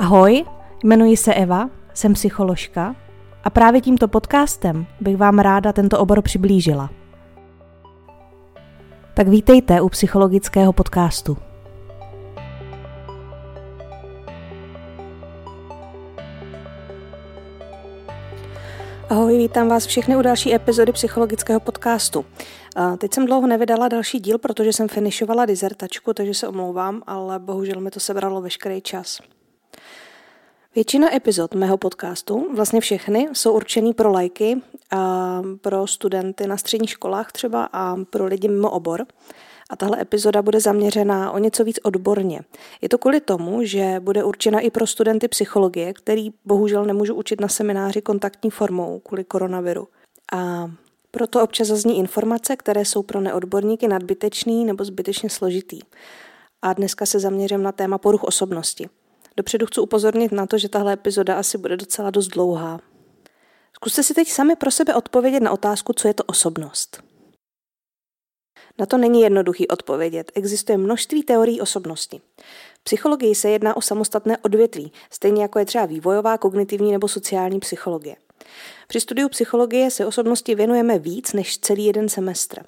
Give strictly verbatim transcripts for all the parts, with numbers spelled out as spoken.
Ahoj, jmenuji se Eva, jsem psycholožka a právě tímto podcastem bych vám ráda tento obor přiblížila. Tak vítejte u psychologického podcastu. Ahoj, vítám vás všechny u další epizody psychologického podcastu. Teď jsem dlouho nevydala další díl, protože jsem finišovala dizertačku, takže se omlouvám, ale bohužel mi to sebralo veškerý čas. Většina epizod mého podcastu, vlastně všechny, jsou určený pro lajky, pro studenty na středních školách třeba a pro lidi mimo obor. A tahle epizoda bude zaměřená o něco víc odborně. Je to kvůli tomu, že bude určena i pro studenty psychologie, který bohužel nemůžu učit na semináři kontaktní formou kvůli koronaviru. A proto občas zazní informace, které jsou pro neodborníky nadbytečný nebo zbytečně složitý. A dneska se zaměřím na téma poruch osobnosti. Dopředu chci upozornit na to, že tahle epizoda asi bude docela dost dlouhá. Zkuste si teď sami pro sebe odpovědět na otázku, co je to osobnost. Na to není jednoduchý odpovědět. Existuje množství teorií osobnosti. V psychologii se jedná o samostatné odvětví, stejně jako je třeba vývojová, kognitivní nebo sociální psychologie. Při studiu psychologie se osobnosti věnujeme víc než celý jeden semestr.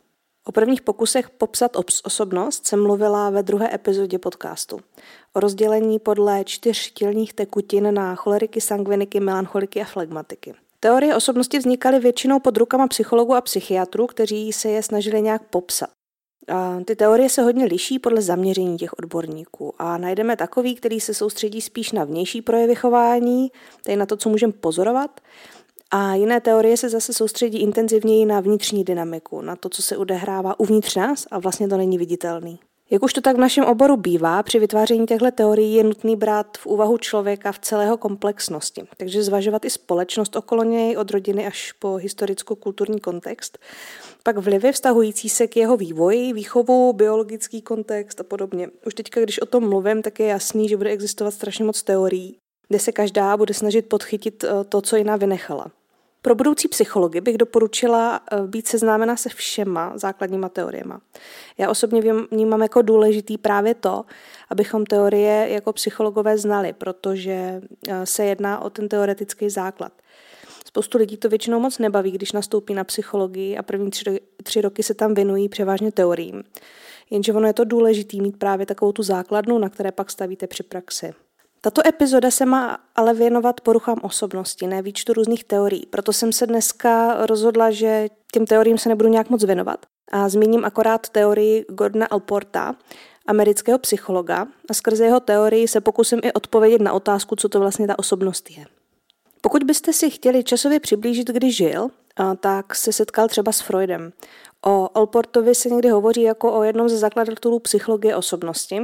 O prvních pokusech popsat osobnost jsem mluvila ve druhé epizodě podcastu. O rozdělení podle čtyř tělních tekutin na choleriky, sangviniky, melancholiky a flegmatiky. Teorie osobnosti vznikaly většinou pod rukama psychologů a psychiatrů, kteří se je snažili nějak popsat. A ty teorie se hodně liší podle zaměření těch odborníků a najdeme takový, který se soustředí spíš na vnější projevy chování, tedy na to, co můžeme pozorovat, a jiné teorie se zase soustředí intenzivněji na vnitřní dynamiku, na to, co se odehrává uvnitř nás a vlastně to není viditelný. Jak už to tak v našem oboru bývá, při vytváření těchto teorií je nutný brát v úvahu člověka v celé jeho komplexnosti, takže zvažovat i společnost okolo něj od rodiny až po historicko-kulturní kontext, pak vlivy vztahující se k jeho vývoji, výchovu, biologický kontext a podobně. Už teďka, když o tom mluvím, tak je jasný, že bude existovat strašně moc teorií, kde se každá bude snažit podchytit to, co jiná vynechala. Pro budoucí psychology bych doporučila být seznámena se všema základníma teoriema. Já osobně vnímám jako důležitý právě to, abychom teorie jako psychologové znali, protože se jedná o ten teoretický základ. Spoustu lidí to většinou moc nebaví, když nastoupí na psychologii a první tři, tři roky se tam věnují převážně teoriím. Jenže ono je to důležitý mít právě takovou tu základnu, na které pak stavíte při praxi. Tato epizoda se má ale věnovat poruchám osobnosti, ne výčtu různých teorií. Proto jsem se dneska rozhodla, že těm teoriím se nebudu nějak moc věnovat. A zmíním akorát teorii Gordona Allporta, amerického psychologa, a skrze jeho teorii se pokusím i odpovědět na otázku, co to vlastně ta osobnost je. Pokud byste si chtěli časově přiblížit, kdy žil, tak se setkal třeba s Freudem. O Allportovi se někdy hovoří jako o jednom ze zakladatelů psychologie osobnosti,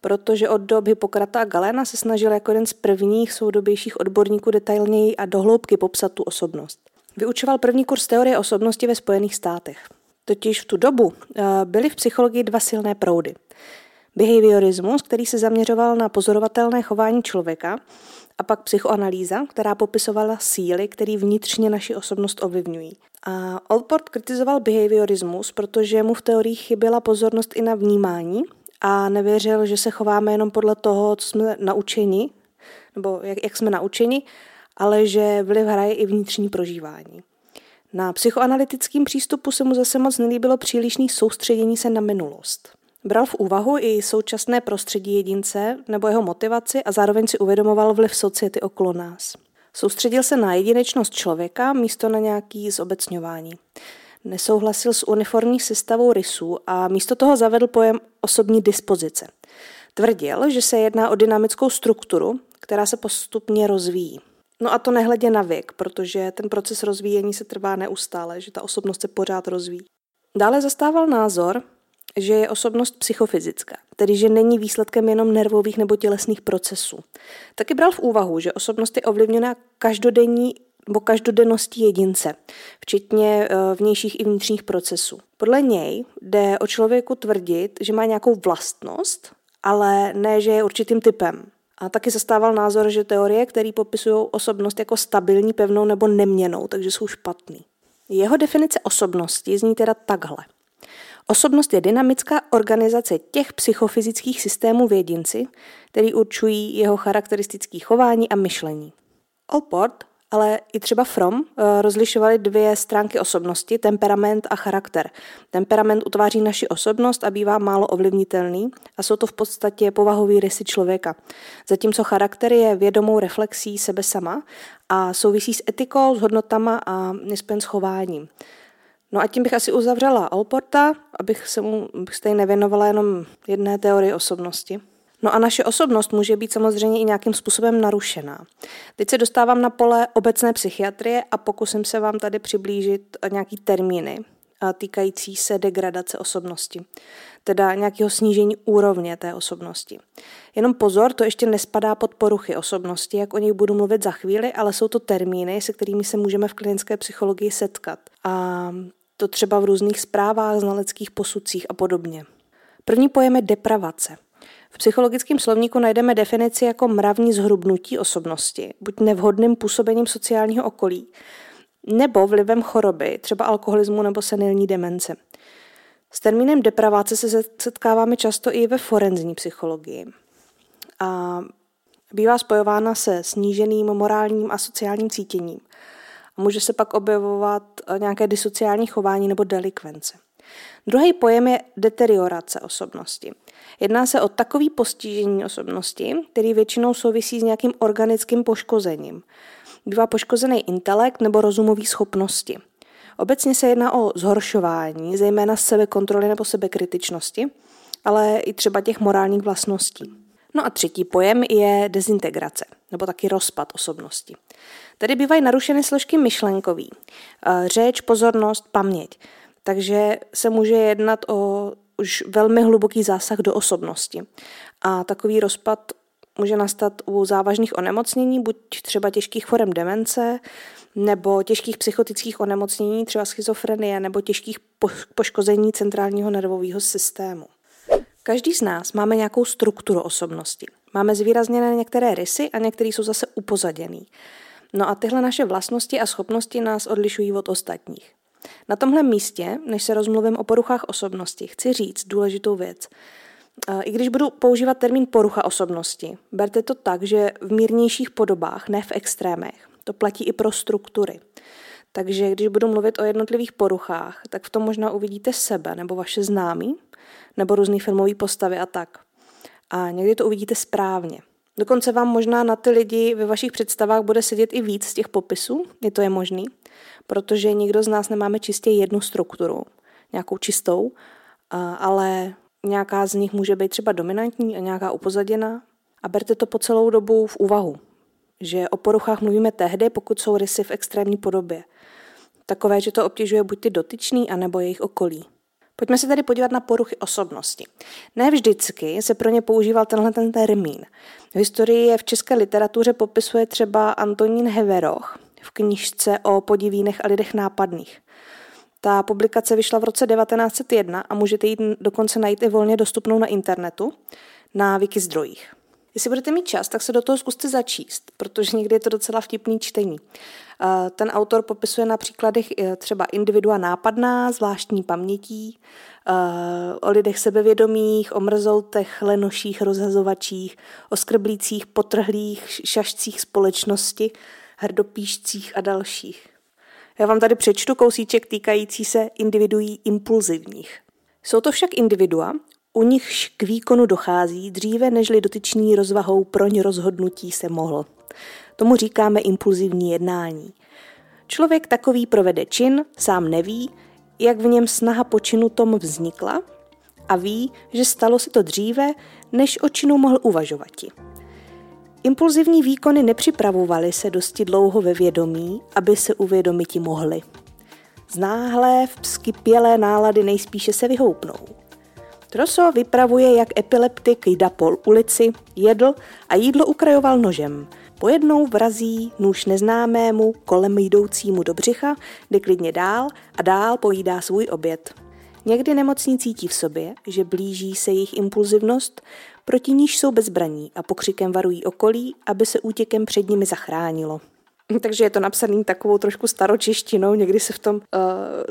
protože od dob Hippokrata a Galena se snažil jako jeden z prvních soudobějších odborníků detailněji a dohloubky popsat tu osobnost. Vyučoval první kurz teorie osobnosti ve Spojených státech. Totiž v tu dobu byly v psychologii dva silné proudy. Behaviorismus, který se zaměřoval na pozorovatelné chování člověka, a pak psychoanalýza, která popisovala síly, které vnitřně naši osobnost ovlivňují. A Allport kritizoval behaviorismus, protože mu v teorii chyběla pozornost i na vnímání, a nevěřil, že se chováme jenom podle toho, co jsme naučeni, nebo jak, jak jsme naučeni, ale že vliv hraje i vnitřní prožívání. Na psychoanalytickém přístupu se mu zase moc nelíbilo přílišné soustředění se na minulost. Bral v úvahu i současné prostředí jedince nebo jeho motivaci a zároveň si uvědomoval vliv society okolo nás. Soustředil se na jedinečnost člověka místo na nějaké zobecňování. Nesouhlasil s uniformní sestavou rysů a místo toho zavedl pojem osobní dispozice. Tvrdil, že se jedná o dynamickou strukturu, která se postupně rozvíjí. No a to nehledě na věk, protože ten proces rozvíjení se trvá neustále, že ta osobnost se pořád rozvíjí. Dále zastával názor, že je osobnost psychofyzická, tedy že není výsledkem jenom nervových nebo tělesných procesů. Taky bral v úvahu, že osobnost je ovlivněna každodenní nebo každodenností jedince, včetně vnějších i vnitřních procesů. Podle něj jde o člověku tvrdit, že má nějakou vlastnost, ale ne, že je určitým typem. A taky zastával názor, že teorie, které popisují osobnost jako stabilní, pevnou nebo neměnnou, takže jsou špatný. Jeho definice osobnosti zní teda takhle. Osobnost je dynamická organizace těch psychofyzických systémů v jedinci, který určují jeho charakteristické chování a myšlení. Allport, ale i třeba Fromm rozlišovali dvě stránky osobnosti, temperament a charakter. Temperament utváří naši osobnost a bývá málo ovlivnitelný a jsou to v podstatě povahový rysy člověka. Zatímco charakter je vědomou reflexí sebe sama a souvisí s etikou, s hodnotama a nespojen s chováním. No a tím bych asi uzavřela Allporta, abych se mu bych stejně nevěnovala jenom jedné teorii osobnosti. No a naše osobnost může být samozřejmě i nějakým způsobem narušená. Teď se dostávám na pole obecné psychiatrie a pokusím se vám tady přiblížit nějaký termíny týkající se degradace osobnosti, teda nějakého snížení úrovně té osobnosti. Jenom pozor, to ještě nespadá pod poruchy osobnosti, jak o nich budu mluvit za chvíli, ale jsou to termíny, se kterými se můžeme v klinické psychologii setkat. A to třeba v různých zprávách, znaleckých posudcích a podobně. První pojem je depravace. V psychologickém slovníku najdeme definici jako mravní zhrubnutí osobnosti, buď nevhodným působením sociálního okolí, nebo vlivem choroby, třeba alkoholismu nebo senilní demence. S termínem depravace se setkáváme často i ve forenzní psychologii. A bývá spojována se sníženým morálním a sociálním cítěním. A může se pak objevovat nějaké disociální chování nebo delikvence. Druhý pojem je deteriorace osobnosti. Jedná se o takový postižení osobnosti, který většinou souvisí s nějakým organickým poškozením. Bývá poškozený intelekt nebo rozumové schopnosti. Obecně se jedná o zhoršování, zejména sebekontroly nebo sebekritičnosti, ale i třeba těch morálních vlastností. No a třetí pojem je dezintegrace, nebo taky rozpad osobnosti. Tady bývají narušeny složky myšlenkový, řeč, pozornost, paměť. Takže se může jednat o už velmi hluboký zásah do osobnosti. A takový rozpad může nastat u závažných onemocnění, buď třeba těžkých forem demence, nebo těžkých psychotických onemocnění, třeba schizofrenie, nebo těžkých poškození centrálního nervového systému. Každý z nás máme nějakou strukturu osobnosti. Máme zvýrazněné některé rysy a některé jsou zase upozaděný. No a tyhle naše vlastnosti a schopnosti nás odlišují od ostatních. Na tomhle místě, než se rozmluvím o poruchách osobnosti, chci říct důležitou věc. I když budu používat termín porucha osobnosti, berte to tak, že v mírnějších podobách, ne v extrémech. To platí i pro struktury. Takže když budu mluvit o jednotlivých poruchách, tak v tom možná uvidíte sebe nebo vaše známí, nebo různé filmové postavy a tak. A někdy to uvidíte správně. Dokonce vám možná na ty lidi ve vašich představách bude sedět i víc z těch popisů, je to je možný, protože nikdo z nás nemáme čistě jednu strukturu, nějakou čistou, ale nějaká z nich může být třeba dominantní a nějaká upozaděná. A berte to po celou dobu v úvahu, že o poruchách mluvíme tehdy, pokud jsou rysy v extrémní podobě. Takové, že to obtěžuje buď ty dotyčný, anebo jejich okolí. Pojďme se tedy podívat na poruchy osobnosti. Ne vždycky se pro ně používal tenhle ten termín. V historii je v české literatuře popisuje třeba Antonín Heveroch v knižce o podivínech a lidech nápadných. Ta publikace vyšla v roce devatenáct set jedna a můžete ji dokonce najít i volně dostupnou na internetu, na wikizdrojích. Jestli budete mít čas, tak se do toho zkuste začíst, protože někdy je to docela vtipný čtení. Ten autor popisuje na příkladech třeba individua nápadná, zvláštní pamětí, o lidech sebevědomých, o mrzoutech, lenoších, rozhazovačích, o skrblících, potrhlých, šašcích společnosti, hrdopíšcích a dalších. Já vám tady přečtu kousíček týkající se individuí impulzivních. Jsou to však individua, u nichž k výkonu dochází dříve, nežli dotyčný rozvahou pro ně rozhodnutí se mohl. Tomu říkáme impulzivní jednání. Člověk takový provede čin, sám neví, jak v něm snaha po činu tom vznikla a ví, že stalo se to dříve, než o činu mohl uvažovati. Impulzivní výkony nepřipravovaly se dosti dlouho ve vědomí, aby se uvědomiti mohli. Z náhlé, vzkypělé nálady nejspíše se vyhoupnou. Troso vypravuje, jak epileptik jda po ulici, jedl a jídlo ukrajoval nožem. Pojednou vrazí nůž neznámému, kolem jdoucímu do břicha, jde klidně dál a dál pojídá svůj oběd. Někdy nemocní cítí v sobě, že blíží se jejich impulzivnost, proti níž jsou bezbraní a pokřikem varují okolí, aby se útěkem před nimi zachránilo. Takže je to napsaný takovou trošku staročeštinou, někdy se v tom uh,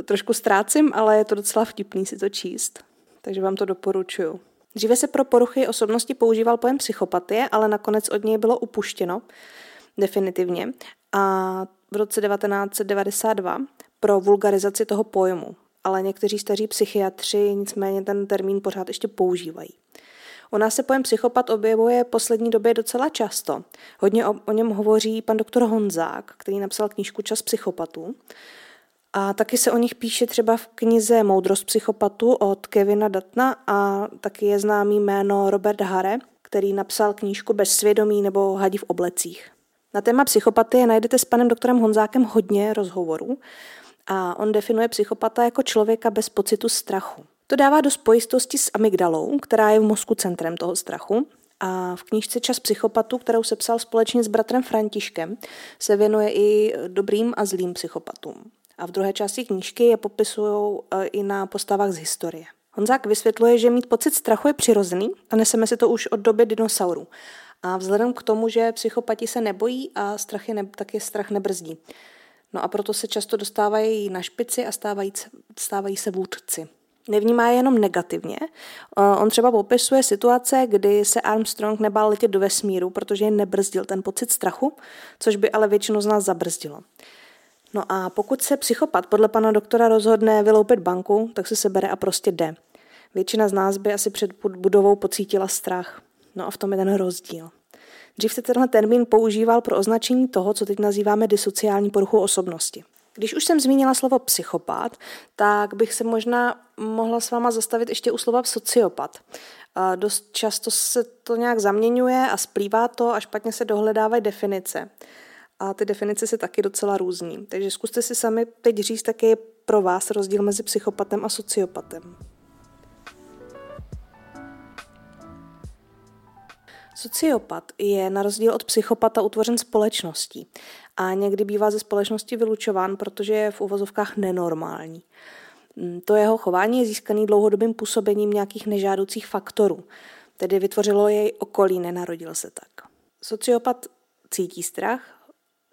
trošku ztrácím, ale je to docela vtipný si to číst. Takže vám to doporučuju. Dříve se pro poruchy osobnosti používal pojem psychopatie, ale nakonec od něj bylo upuštěno definitivně. A v roce devatenáct set devadesát dva pro vulgarizaci toho pojmu. Ale někteří staří psychiatři nicméně ten termín pořád ještě používají. U nás se pojem psychopat objevuje v poslední době docela často. Hodně o, o něm hovoří pan doktor Honzák, který napsal knížku Čas psychopatů. A taky se o nich píše třeba v knize Moudrost psychopatů od Kevina Duttona a taky je známý jméno Robert Hare, který napsal knížku Bez svědomí nebo Hadi v oblecích. Na téma psychopatie najdete s panem doktorem Honzákem hodně rozhovorů a on definuje psychopata jako člověka bez pocitu strachu. To dává do spojitosti s amygdalou, která je v mozku centrem toho strachu. A v knížce Čas psychopatů, kterou sepsal společně s bratrem Františkem, se věnuje i dobrým a zlým psychopatům. A v druhé části knížky je popisují i na postavách z historie. Honzák vysvětluje, že mít pocit strachu je přirozený a neseme si to už od doby dinosaurů. A vzhledem k tomu, že psychopati se nebojí a strach je ne, tak je strach nebrzdí. No a proto se často dostávají na špici a stávají, stávají se vůdci. Nevnímá je jenom negativně. On třeba popisuje situace, kdy se Armstrong nebál letět do vesmíru, protože je nebrzdil ten pocit strachu, což by ale většinu z nás zabrzdilo. No a pokud se psychopat podle pana doktora rozhodne vyloupit banku, tak se sebere a prostě jde. Většina z nás by asi před budovou pocítila strach. No a v tom je ten rozdíl. Dřív se tenhle termín používal pro označení toho, co teď nazýváme disociální poruchu osobnosti. Když už jsem zmínila slovo psychopat, tak bych se možná mohla s váma zastavit ještě u slova sociopat. A dost často se to nějak zaměňuje a splývá to a špatně se dohledávají definice. A ty definice se taky docela různí. Takže zkuste si sami teď říct, jaký je pro vás rozdíl mezi psychopatem a sociopatem. Sociopat je na rozdíl od psychopata utvořen společností a někdy bývá ze společnosti vylučován, protože je v uvozovkách nenormální. To jeho chování je získané dlouhodobým působením nějakých nežádoucích faktorů, tedy vytvořilo jej okolí, nenarodil se tak. Sociopat cítí strach,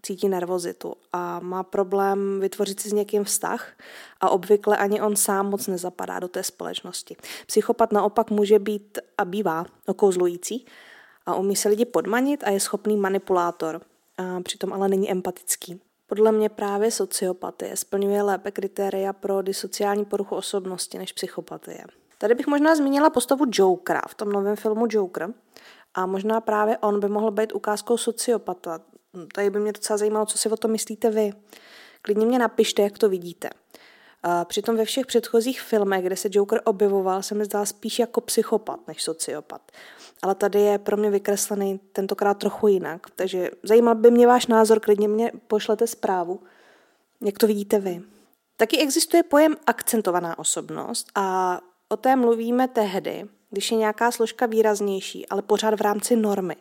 cítí nervozitu a má problém vytvořit si s někým vztah a obvykle ani on sám moc nezapadá do té společnosti. Psychopat naopak může být a bývá okouzlující a umí se lidi podmanit a je schopný manipulátor, a přitom ale není empatický. Podle mě právě sociopatie splňuje lépe kritéria pro disociální poruchu osobnosti než psychopatie. Tady bych možná zmínila postavu Jokera v tom novém filmu Joker a možná právě on by mohl být ukázkou sociopata. Tady by mě docela zajímalo, co si o tom myslíte vy. Klidně mě napište, jak to vidíte. A přitom ve všech předchozích filmech, kde se Joker objevoval, se mi zdál spíš jako psychopat než sociopat. Ale tady je pro mě vykreslený tentokrát trochu jinak. Takže zajímal by mě váš názor, klidně mě pošlete zprávu. Jak to vidíte vy? Taky existuje pojem akcentovaná osobnost a o té mluvíme tehdy, když je nějaká složka výraznější, ale pořád v rámci normy.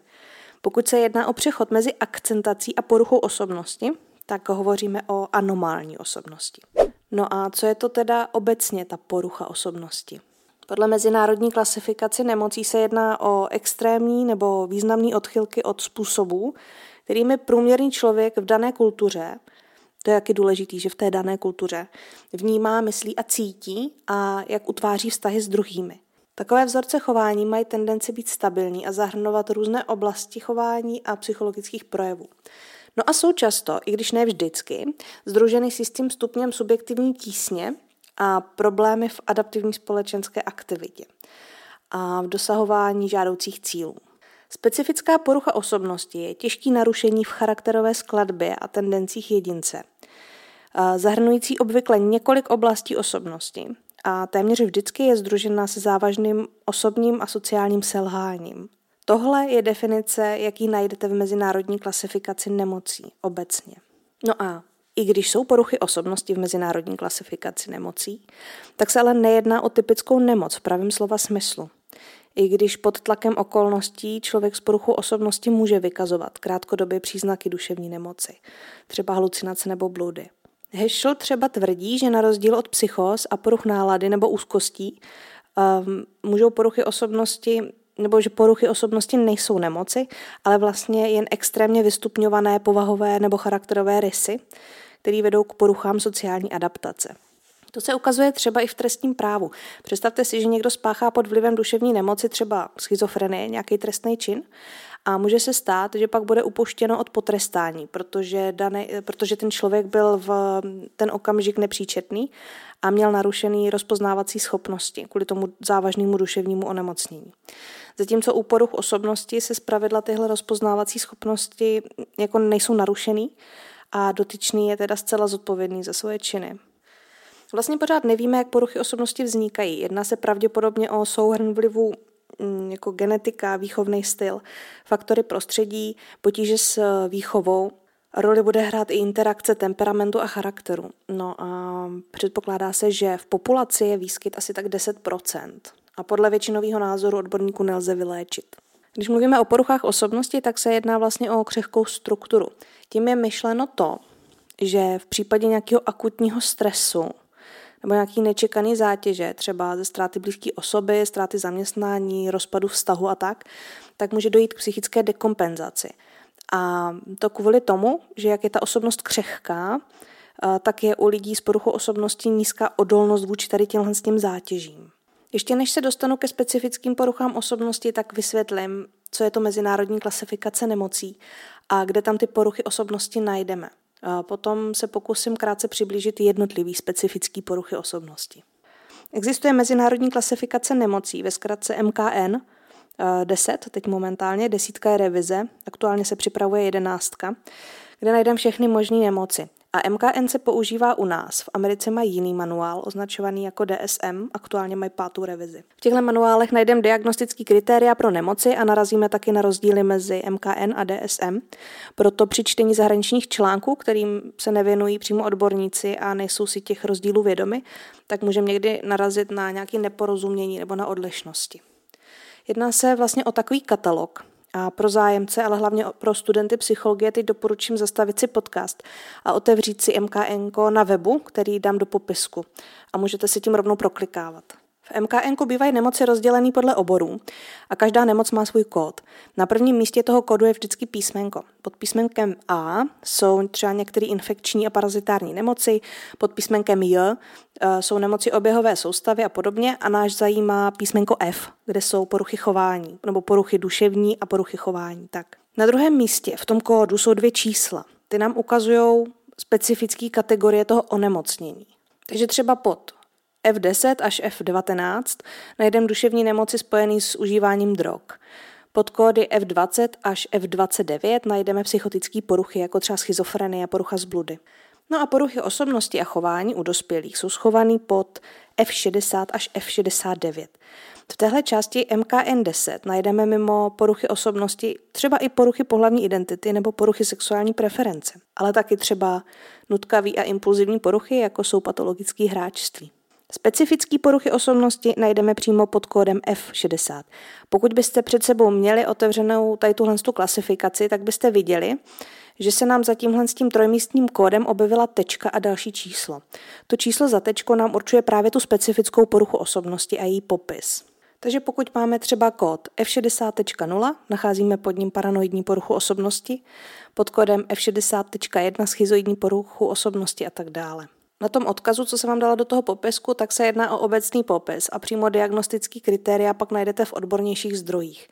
Pokud se jedná o přechod mezi akcentací a poruchou osobnosti, tak hovoříme o anomální osobnosti. No a co je to teda obecně ta porucha osobnosti? Podle mezinárodní klasifikace nemocí se jedná o extrémní nebo významné odchylky od způsobů, kterými průměrný člověk v dané kultuře, to je taky důležitý, že v té dané kultuře, vnímá, myslí a cítí a jak utváří vztahy s druhými. Takové vzorce chování mají tendenci být stabilní a zahrnovat různé oblasti chování a psychologických projevů. No a jsou často, i když ne vždycky, sdruženy s jistým stupněm subjektivní tísně a problémy v adaptivní společenské aktivitě a v dosahování žádoucích cílů. Specifická porucha osobnosti je těžké narušení v charakterové skladbě a tendencích jedince, zahrnující obvykle několik oblastí osobnosti a téměř vždycky je sdružena se závažným osobním a sociálním selháním. Tohle je definice, jaký najdete v mezinárodní klasifikaci nemocí obecně. No a i když jsou poruchy osobnosti v mezinárodní klasifikaci nemocí, tak se ale nejedná o typickou nemoc v pravém slova smyslu. I když pod tlakem okolností člověk s poruchou osobnosti může vykazovat krátkodobě příznaky duševní nemoci, třeba halucinace nebo bludy. Heschel třeba tvrdí, že na rozdíl od psychóz a poruch nálady nebo úzkostí um, můžou poruchy osobnosti nebo že poruchy osobnosti nejsou nemoci, ale vlastně jen extrémně vystupňované povahové nebo charakterové rysy, které vedou k poruchám sociální adaptace. To se ukazuje třeba i v trestním právu. Představte si, že někdo spáchá pod vlivem duševní nemoci, třeba schizofrenie, nějaký trestný čin, a může se stát, že pak bude upuštěno od potrestání, protože, daný, protože ten člověk byl v ten okamžik nepříčetný a měl narušený rozpoznávací schopnosti kvůli tomu závažnému duševnímu onemocnění. Zatímco u poruch osobnosti se zpravidla tyhle rozpoznávací schopnosti jako nejsou narušený a dotyčný je teda zcela zodpovědný za svoje činy. Vlastně pořád nevíme, jak poruchy osobnosti vznikají. Jedná se pravděpodobně o souhrn vlivů jako genetika, výchovný styl, faktory prostředí, potíže s výchovou. Roli bude hrát i interakce temperamentu a charakteru. No a předpokládá se, že v populaci je výskyt asi tak deset procent a podle většinového názoru odborníků nelze vyléčit. Když mluvíme o poruchách osobnosti, tak se jedná vlastně o křehkou strukturu. Tím je myšleno to, že v případě nějakého akutního stresu nebo nějaký nečekaný zátěže, třeba ze ztráty blízké osoby, ztráty zaměstnání, rozpadu vztahu a tak, tak může dojít k psychické dekompenzaci. A to kvůli tomu, že jak je ta osobnost křehká, tak je u lidí s poruchou osobnosti nízká odolnost vůči tady těmhle s tím zátěžím. Ještě než se dostanu ke specifickým poruchám osobnosti, tak vysvětlím, co je to mezinárodní klasifikace nemocí a kde tam ty poruchy osobnosti najdeme. Potom se pokusím krátce přiblížit jednotlivý specifický poruchy osobnosti. Existuje mezinárodní klasifikace nemocí, ve zkratce M K N, deset, teď momentálně, desítka je revize, aktuálně se připravuje jedenáctka, kde najdeme všechny možné nemoci. A M K N se používá u nás, v Americe mají jiný manuál, označovaný jako D S M, aktuálně mají pátou revizi. V těchto manuálech najdeme diagnostický kritéria pro nemoci a narazíme taky na rozdíly mezi M K N a D S M, proto při čtení zahraničních článků, kterým se nevěnují přímo odborníci a nejsou si těch rozdílů vědomi, tak můžeme někdy narazit na nějaké neporozumění nebo na odlišnosti. Jedná se vlastně o takový katalog, a pro zájemce, ale hlavně pro studenty psychologie teď doporučím zastavit si podcast a otevřít si M K N ko na webu, který dám do popisku a můžete si tím rovnou proklikávat. V M K N ku bývají nemoci rozdělený podle oborů a každá nemoc má svůj kód. Na prvním místě toho kódu je vždycky písmenko. Pod písmenkem A jsou třeba některé infekční a parazitární nemoci, pod písmenkem J jsou nemoci oběhové soustavy a podobně a náš zajímá písmenko F, kde jsou poruchy chování, nebo poruchy duševní a poruchy chování. Tak. Na druhém místě v tom kódu jsou dvě čísla. Ty nám ukazují specifické kategorie toho onemocnění. Takže třeba pod F deset až F devatenáct najdeme duševní nemoci spojené s užíváním drog. Pod kódy F dvacet až F dvacet devět najdeme psychotické poruchy, jako třeba schizofrenie a porucha zbludy. No a poruchy osobnosti a chování u dospělých jsou schované pod F šedesát až F šedesát devět. V téhle části M K N deset najdeme mimo poruchy osobnosti třeba i poruchy pohlavní identity nebo poruchy sexuální preference, ale taky třeba nutkavý a impulzivní poruchy, jako jsou patologické hráčství. Specifické poruchy osobnosti najdeme přímo pod kódem F šedesát. Pokud byste před sebou měli otevřenou tady tuhle klasifikaci, tak byste viděli, že se nám za tímhle s tím trojmístním kódem objevila tečka a další číslo. To číslo za tečko nám určuje právě tu specifickou poruchu osobnosti a její popis. Takže pokud máme třeba kód F šedesát tečka nula, nacházíme pod ním paranoidní poruchu osobnosti, pod kódem F šedesát tečka jedna schizoidní poruchu osobnosti a tak dále. Na tom odkazu, co jsem vám dala do toho popisku, tak se jedná o obecný popis a přímo diagnostický kritéria pak najdete v odbornějších zdrojích.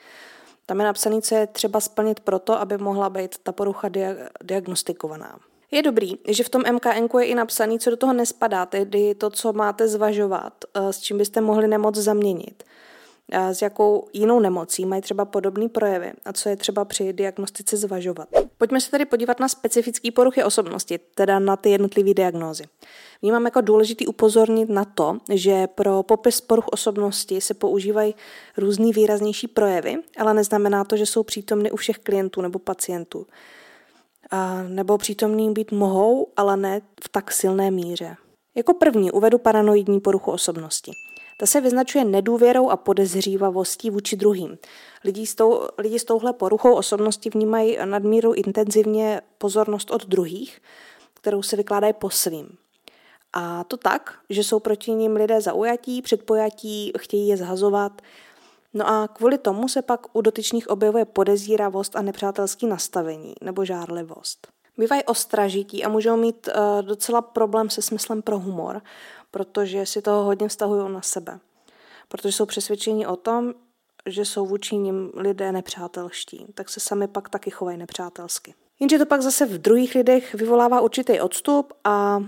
Tam je napsané, co je třeba splnit proto, aby mohla být ta porucha dia- diagnostikovaná. Je dobrý, že v tom M K N ku je i napsané, co do toho nespadá, tedy to, co máte zvažovat, s čím byste mohli nemoc zaměnit, s jakou jinou nemocí mají třeba podobné projevy a co je třeba při diagnostice zvažovat. Pojďme se tedy podívat na specifické poruchy osobnosti, teda na ty jednotlivé diagnózy. Vnímám jako důležité upozornit na to, že pro popis poruch osobnosti se používají různý výraznější projevy, ale neznamená to, že jsou přítomny u všech klientů nebo pacientů. A nebo přítomným být mohou, ale ne v tak silné míře. Jako první uvedu paranoidní poruchu osobnosti. Ta se vyznačuje nedůvěrou a podezřívavostí vůči druhým. Lidi s, tou, lidi s touhle poruchou osobnosti vnímají nadmíru intenzivně pozornost od druhých, kterou se vykládají po svým. A to tak, že jsou proti nim lidé zaujatí, předpojatí, chtějí je zhazovat, No a kvůli tomu se pak u dotyčných objevuje podezíravost a nepřátelské nastavení nebo žárlivost. Bývají ostražití a můžou mít uh, docela problém se smyslem pro humor, protože si toho hodně vztahují na sebe. Protože jsou přesvědčeni o tom, že jsou vůči nim lidé nepřátelští, tak se sami pak taky chovají nepřátelsky. Jenže to pak zase v druhých lidech vyvolává určitý odstup a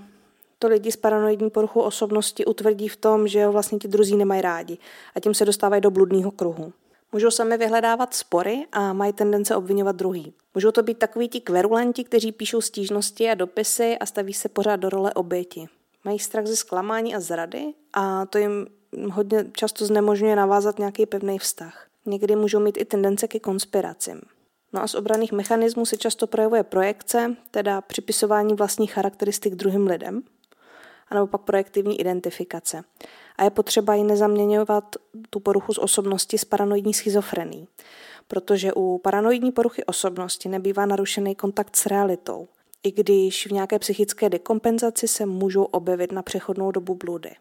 to lidi s paranoidní poruchou osobnosti utvrdí v tom, že vlastně ti druzí nemají rádi a tím se dostávají do bludného kruhu. Můžou sami vyhledávat spory a mají tendence obvinovat druhý. Můžou to být takoví ti kverulenti, kteří píšou stížnosti a dopisy a staví se pořád do role oběti. Mají strach ze zklamání a zrady a to jim hodně často znemožňuje navázat nějaký pevný vztah. Někdy můžou mít i tendence ke konspiracím. No a z obranných mechanismů se často projevuje projekce, teda připisování vlastních charakteristik druhým lidem, anebo pak projektivní identifikace. A je potřeba ji nezaměňovat tu poruchu z osobnosti s paranoidní schizofrenií, protože u paranoidní poruchy osobnosti nebývá narušený kontakt s realitou, i když v nějaké psychické dekompenzaci se můžou objevit na přechodnou dobu bludy.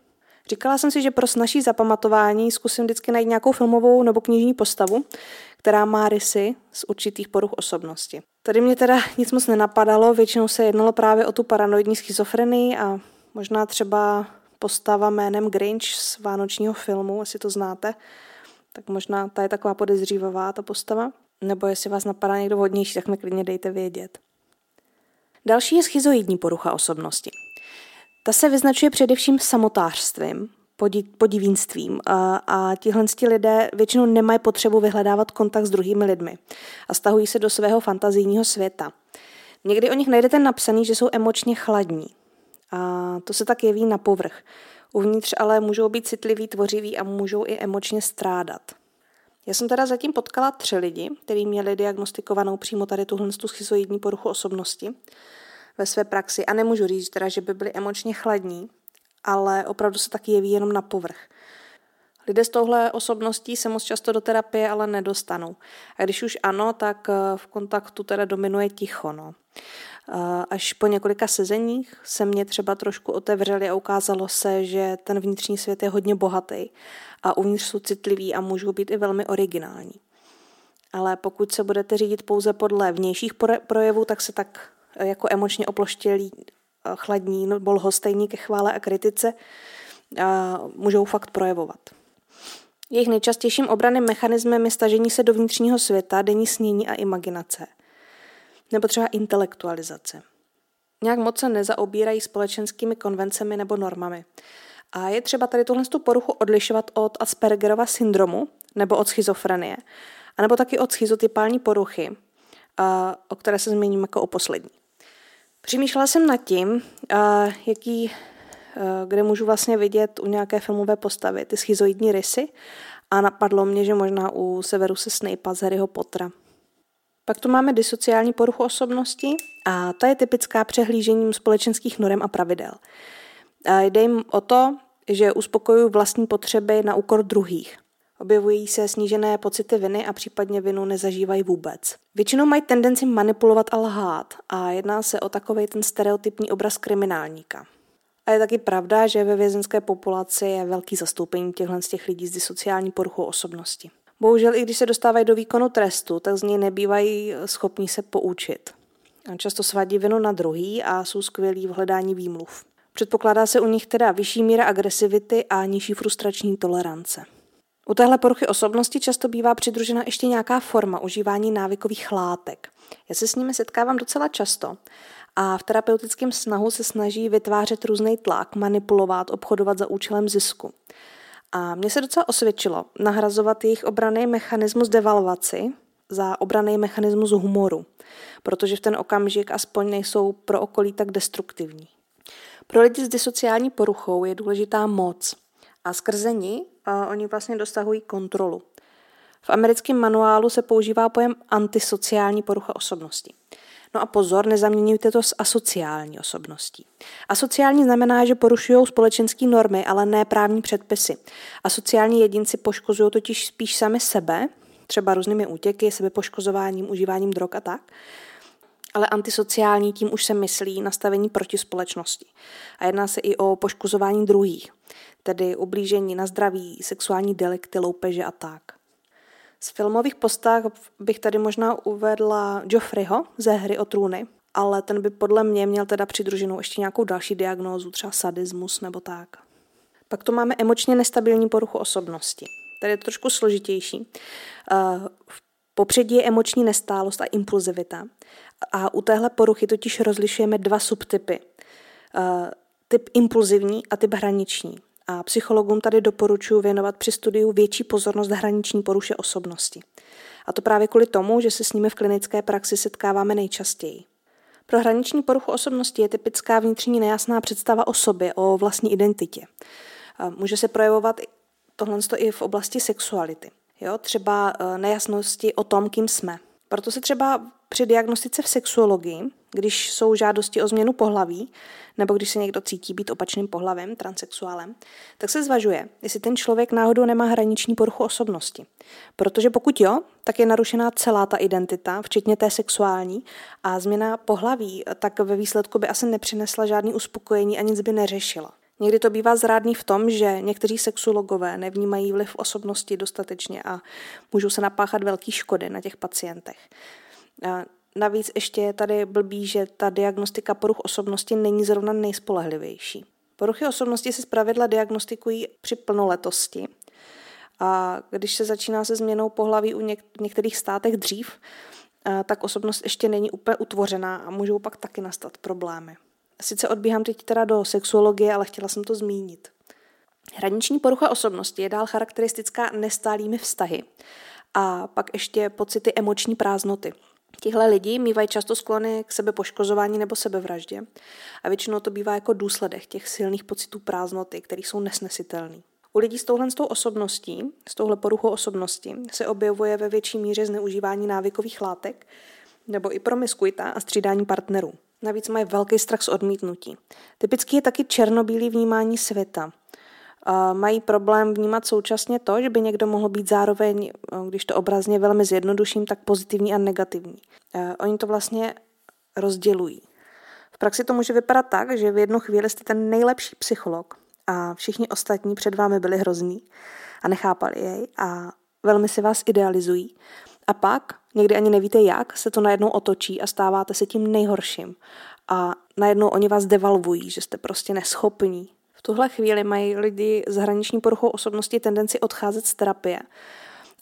Říkala jsem si, že pro snazší zapamatování zkusím vždycky najít nějakou filmovou nebo knižní postavu, která má rysy z určitých poruch osobnosti. Tady mě teda nic moc nenapadalo, většinou se jednalo právě o tu paranoidní schizofrenii a možná třeba postava jménem Grinch z vánočního filmu, jestli to znáte, tak možná ta je taková podezřívavá, ta postava. Nebo jestli vás napadá někdo vhodnější, tak mi klidně dejte vědět. Další je schizoidní porucha osobnosti. Ta se vyznačuje především samotářstvím, podivínstvím a, a tihlenti lidé většinou nemají potřebu vyhledávat kontakt s druhými lidmi a stahují se do svého fantazijního světa. Někdy o nich najdete napsaný, že jsou emočně chladní. A to se tak jeví na povrch. Uvnitř ale můžou být citliví, tvořiví a můžou i emočně strádat. Já jsem teda zatím potkala tři lidi, kteří měli diagnostikovanou přímo tady tuhle schizoidní poruchu osobnosti ve své praxi a nemůžu říct teda, že by byli emočně chladní, ale opravdu se tak jeví jenom na povrch. Lidé s touhle osobností se moc často do terapie ale nedostanou. A když už ano, tak v kontaktu teda dominuje ticho. No. Až po několika sezeních se mě třeba trošku otevřeli a ukázalo se, že ten vnitřní svět je hodně bohatý a uvnitř jsou citliví a můžou být i velmi originální. Ale pokud se budete řídit pouze podle vnějších projevů, tak se tak jako emočně oploštělí, chladní nebo lhostejní ke chvále a kritice a můžou fakt projevovat. Jejich nejčastějším obranným mechanismem je stažení se do vnitřního světa, denní snění a imaginace. Nebo třeba intelektualizace. Nějak moc se nezaobírají společenskými konvencemi nebo normami. A je třeba tady tuhle poruchu odlišovat od Aspergerova syndromu nebo od schizofrenie, anebo taky od schizotypální poruchy, o které se zmíním jako o poslední. Přemýšlela jsem nad tím, jaký, kde můžu vlastně vidět u nějaké filmové postavy ty schizoidní rysy a napadlo mě, že možná u Severusa Snape'a z Harryho Pottera. Pak tu máme disociální poruchu osobnosti a ta je typická přehlížením společenských norem a pravidel. A jde jim o to, že uspokojují vlastní potřeby na úkor druhých. Objevují se snížené pocity viny a případně vinu nezažívají vůbec. Většinou mají tendenci manipulovat a lhát a jedná se o takovej ten stereotypní obraz kriminálníka. A je taky pravda, že ve vězenské populaci je velký zastoupení těchhle z těch lidí s disociální poruchou osobnosti. Bohužel i když se dostávají do výkonu trestu, tak z něj nebývají schopní se poučit. A často svádí vinu na druhý a jsou skvělí v hledání výmluv. Předpokládá se u nich teda vyšší míra agresivity a nižší frustrační tolerance. U téhle poruchy osobnosti často bývá přidružena ještě nějaká forma užívání návykových látek. Já se s nimi setkávám docela často a v terapeutickém snahu se snaží vytvářet různý tlak, manipulovat, obchodovat za účelem zisku. A mně se docela osvědčilo nahrazovat jejich obranný mechanismus devalvaci za obranný mechanismus humoru, protože v ten okamžik aspoň nejsou pro okolí tak destruktivní. Pro lidi s disociální poruchou je důležitá moc a skrze ní a oni vlastně dosahují kontrolu. V americkém manuálu se používá pojem antisociální porucha osobnosti. No a pozor, nezaměňujte to s asociální osobností. Asociální znamená, že porušují společenské normy, ale ne právní předpisy. Asociální jedinci poškozují totiž spíš sami sebe, třeba různými útěky, sebepoškozováním, užíváním drog a tak. Ale antisociální tím už se myslí nastavení proti společnosti. A jedná se i o poškozování druhých, tedy ublížení na zdraví, sexuální delikty, loupeže a tak. Z filmových postav bych tady možná uvedla Joffreyho ze Hry o trůny, ale ten by podle mě měl teda přidruženou ještě nějakou další diagnózu, třeba sadismus nebo tak. Pak tu máme emočně nestabilní poruchu osobnosti. Tady je to trošku složitější. V popředí je emoční nestálost a impulzivita. A u téhle poruchy totiž rozlišujeme dva subtypy. Typ impulzivní a typ hraniční. A psychologům tady doporučuji věnovat při studiu větší pozornost hraniční poruše osobnosti. A to právě kvůli tomu, že se s nimi v klinické praxi setkáváme nejčastěji. Pro hraniční poruchu osobnosti je typická vnitřní nejasná představa o sobě, o vlastní identitě. Může se projevovat tohle i v oblasti sexuality. Jo, třeba nejasnosti o tom, kým jsme. Proto se třeba při diagnostice v sexuologii, když jsou žádosti o změnu pohlaví, nebo když se někdo cítí být opačným pohlavím, transsexuálem, tak se zvažuje, jestli ten člověk náhodou nemá hraniční poruchu osobnosti. Protože pokud jo, tak je narušená celá ta identita, včetně té sexuální, a změna pohlaví tak ve výsledku by asi nepřinesla žádný uspokojení a nic by neřešila. Někdy to bývá zrádný v tom, že někteří sexuologové nevnímají vliv osobnosti dostatečně a můžou se napáchat velké škody na těch pacientech. A navíc ještě je tady blbý, že ta diagnostika poruch osobnosti není zrovna nejspolehlivější. Poruchy osobnosti se zpravidla diagnostikují při plnoletosti. A když se začíná se změnou pohlaví u něk- v některých státech dřív, tak osobnost ještě není úplně utvořená a můžou pak taky nastat problémy. Sice odbíhám teď teda do sexuologie, ale chtěla jsem to zmínit. Hraniční porucha osobnosti je dál charakteristická nestálými vztahy a pak ještě pocity emoční prázdnoty. Tihle lidi mývají často sklony k sebepoškozování nebo sebevraždě a většinou to bývá jako důsledek těch silných pocitů prázdnoty, které jsou nesnesitelné. U lidí s touhle osobností, s touhle poruchou osobnosti se objevuje ve větší míře zneužívání návykových látek nebo i promiskuita a střídání partnerů. Navíc mají velký strach z odmítnutí. Typicky je taky černobílý vnímání světa. Mají problém vnímat současně to, že by někdo mohl být zároveň, když to obrazně velmi zjednoduším, tak pozitivní a negativní. Oni to vlastně rozdělují. V praxi to může vypadat tak, že v jednu chvíli jste ten nejlepší psycholog a všichni ostatní před vámi byli hrozní a nechápali jej a velmi si vás idealizují. A pak, někdy ani nevíte jak, se to najednou otočí a stáváte se tím nejhorším. A najednou oni vás devalvují, že jste prostě neschopní. V tuhle chvíli mají lidi s hraniční poruchou osobnosti tendenci odcházet z terapie.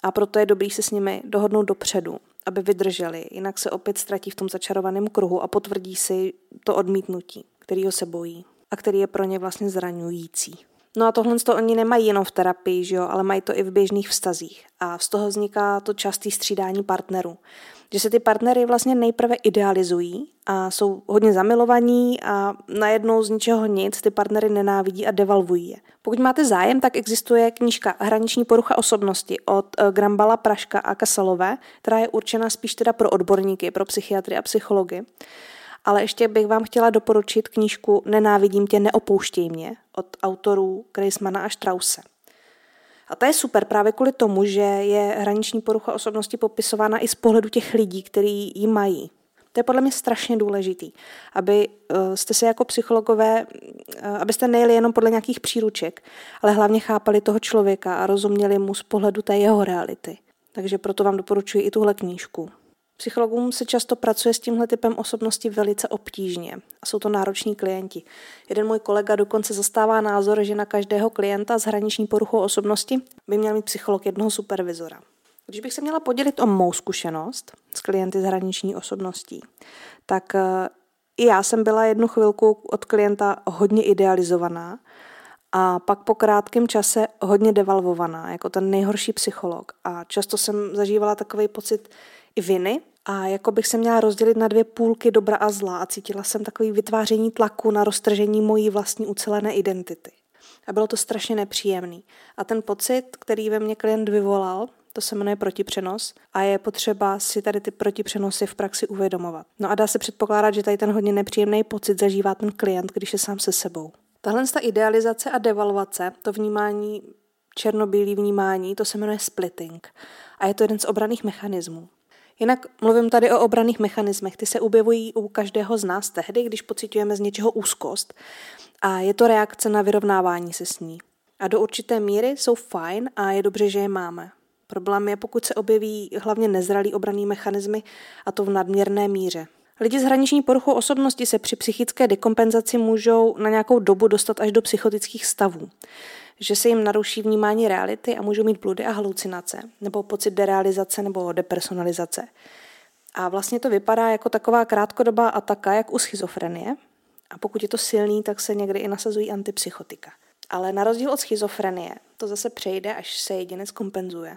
A proto je dobré se s nimi dohodnout dopředu, aby vydrželi, jinak se opět ztratí v tom začarovaném kruhu a potvrdí si to odmítnutí, kterého se bojí a který je pro ně vlastně zraňující. No a tohle to oni nemají jenom v terapii, že jo, ale mají to i v běžných vztazích. A z toho vzniká to časté střídání partnerů. Že se ty partnery vlastně nejprve idealizují a jsou hodně zamilovaní a najednou z ničeho nic ty partnery nenávidí a devalvují je. Pokud máte zájem, tak existuje knížka Hraniční porucha osobnosti od Grambala, Pražka a Kaselové, která je určena spíš teda pro odborníky, pro psychiatry a psychology. Ale ještě bych vám chtěla doporučit knížku Nenávidím tě, neopouštěj mě od autorů Kreismana a Strause. A ta je super právě kvůli tomu, že je hraniční porucha osobnosti popisována i z pohledu těch lidí, který ji mají. To je podle mě strašně důležitý, aby jste se jako psychologové, abyste nejeli jenom podle nějakých příruček, ale hlavně chápali toho člověka a rozuměli mu z pohledu té jeho reality. Takže proto vám doporučuji i tuhle knížku. Psychologům se často pracuje s tímhle typem osobnosti velice obtížně a jsou to nároční klienti. Jeden můj kolega dokonce zastává názor, že na každého klienta s hraniční poruchou osobnosti by měl mít psycholog jednoho supervizora. Když bych se měla podělit o mou zkušenost s klienty s hraniční osobností, tak i já jsem byla jednu chvilku od klienta hodně idealizovaná a pak po krátkém čase hodně devalvovaná, jako ten nejhorší psycholog. A často jsem zažívala takový pocit i viny a jako bych se měla rozdělit na dvě půlky dobra a zla a cítila jsem takový vytváření tlaku na roztržení mojí vlastní ucelené identity. A bylo to strašně nepříjemný. A ten pocit, který ve mně klient vyvolal, to se jmenuje protipřenos a je potřeba si tady ty protipřenosy v praxi uvědomovat. No a dá se předpokládat, že tady ten hodně nepříjemný pocit zažívá ten klient, když je sám se sebou. Tahle ta idealizace a devalvace, to vnímání, černobílý vnímání, to se jmenuje splitting a je to jeden z obranných mechanismů. Jinak mluvím tady o obranných mechanismech, ty se objevují u každého z nás tehdy, když pociťujeme z něčeho úzkost a je to reakce na vyrovnávání se s ní. A do určité míry jsou fajn a je dobře, že je máme. Problém je, pokud se objeví hlavně nezralý obranný mechanismy, a to v nadměrné míře. Lidi s hraniční poruchou osobnosti se při psychické dekompenzaci můžou na nějakou dobu dostat až do psychotických stavů, že se jim naruší vnímání reality a můžou mít bludy a halucinace, nebo pocit derealizace nebo depersonalizace. A vlastně to vypadá jako taková krátkodobá ataka, jak u schizofrenie. A pokud je to silný, tak se někdy i nasazují antipsychotika. Ale na rozdíl od schizofrenie to zase přejde, až se jedinec kompenzuje.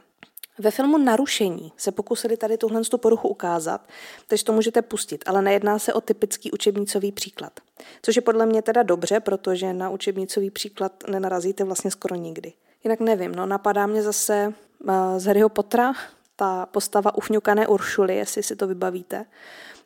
Ve filmu Narušení se pokusili tady tuhle poruchu ukázat, takže to můžete pustit, ale nejedná se o typický učebnicový příklad. Což je podle mě teda dobře, protože na učebnicový příklad nenarazíte vlastně skoro nikdy. Jinak nevím, no napadá mě zase uh, z Harryho Pottera ta postava ufňukané Uršuly, jestli si to vybavíte,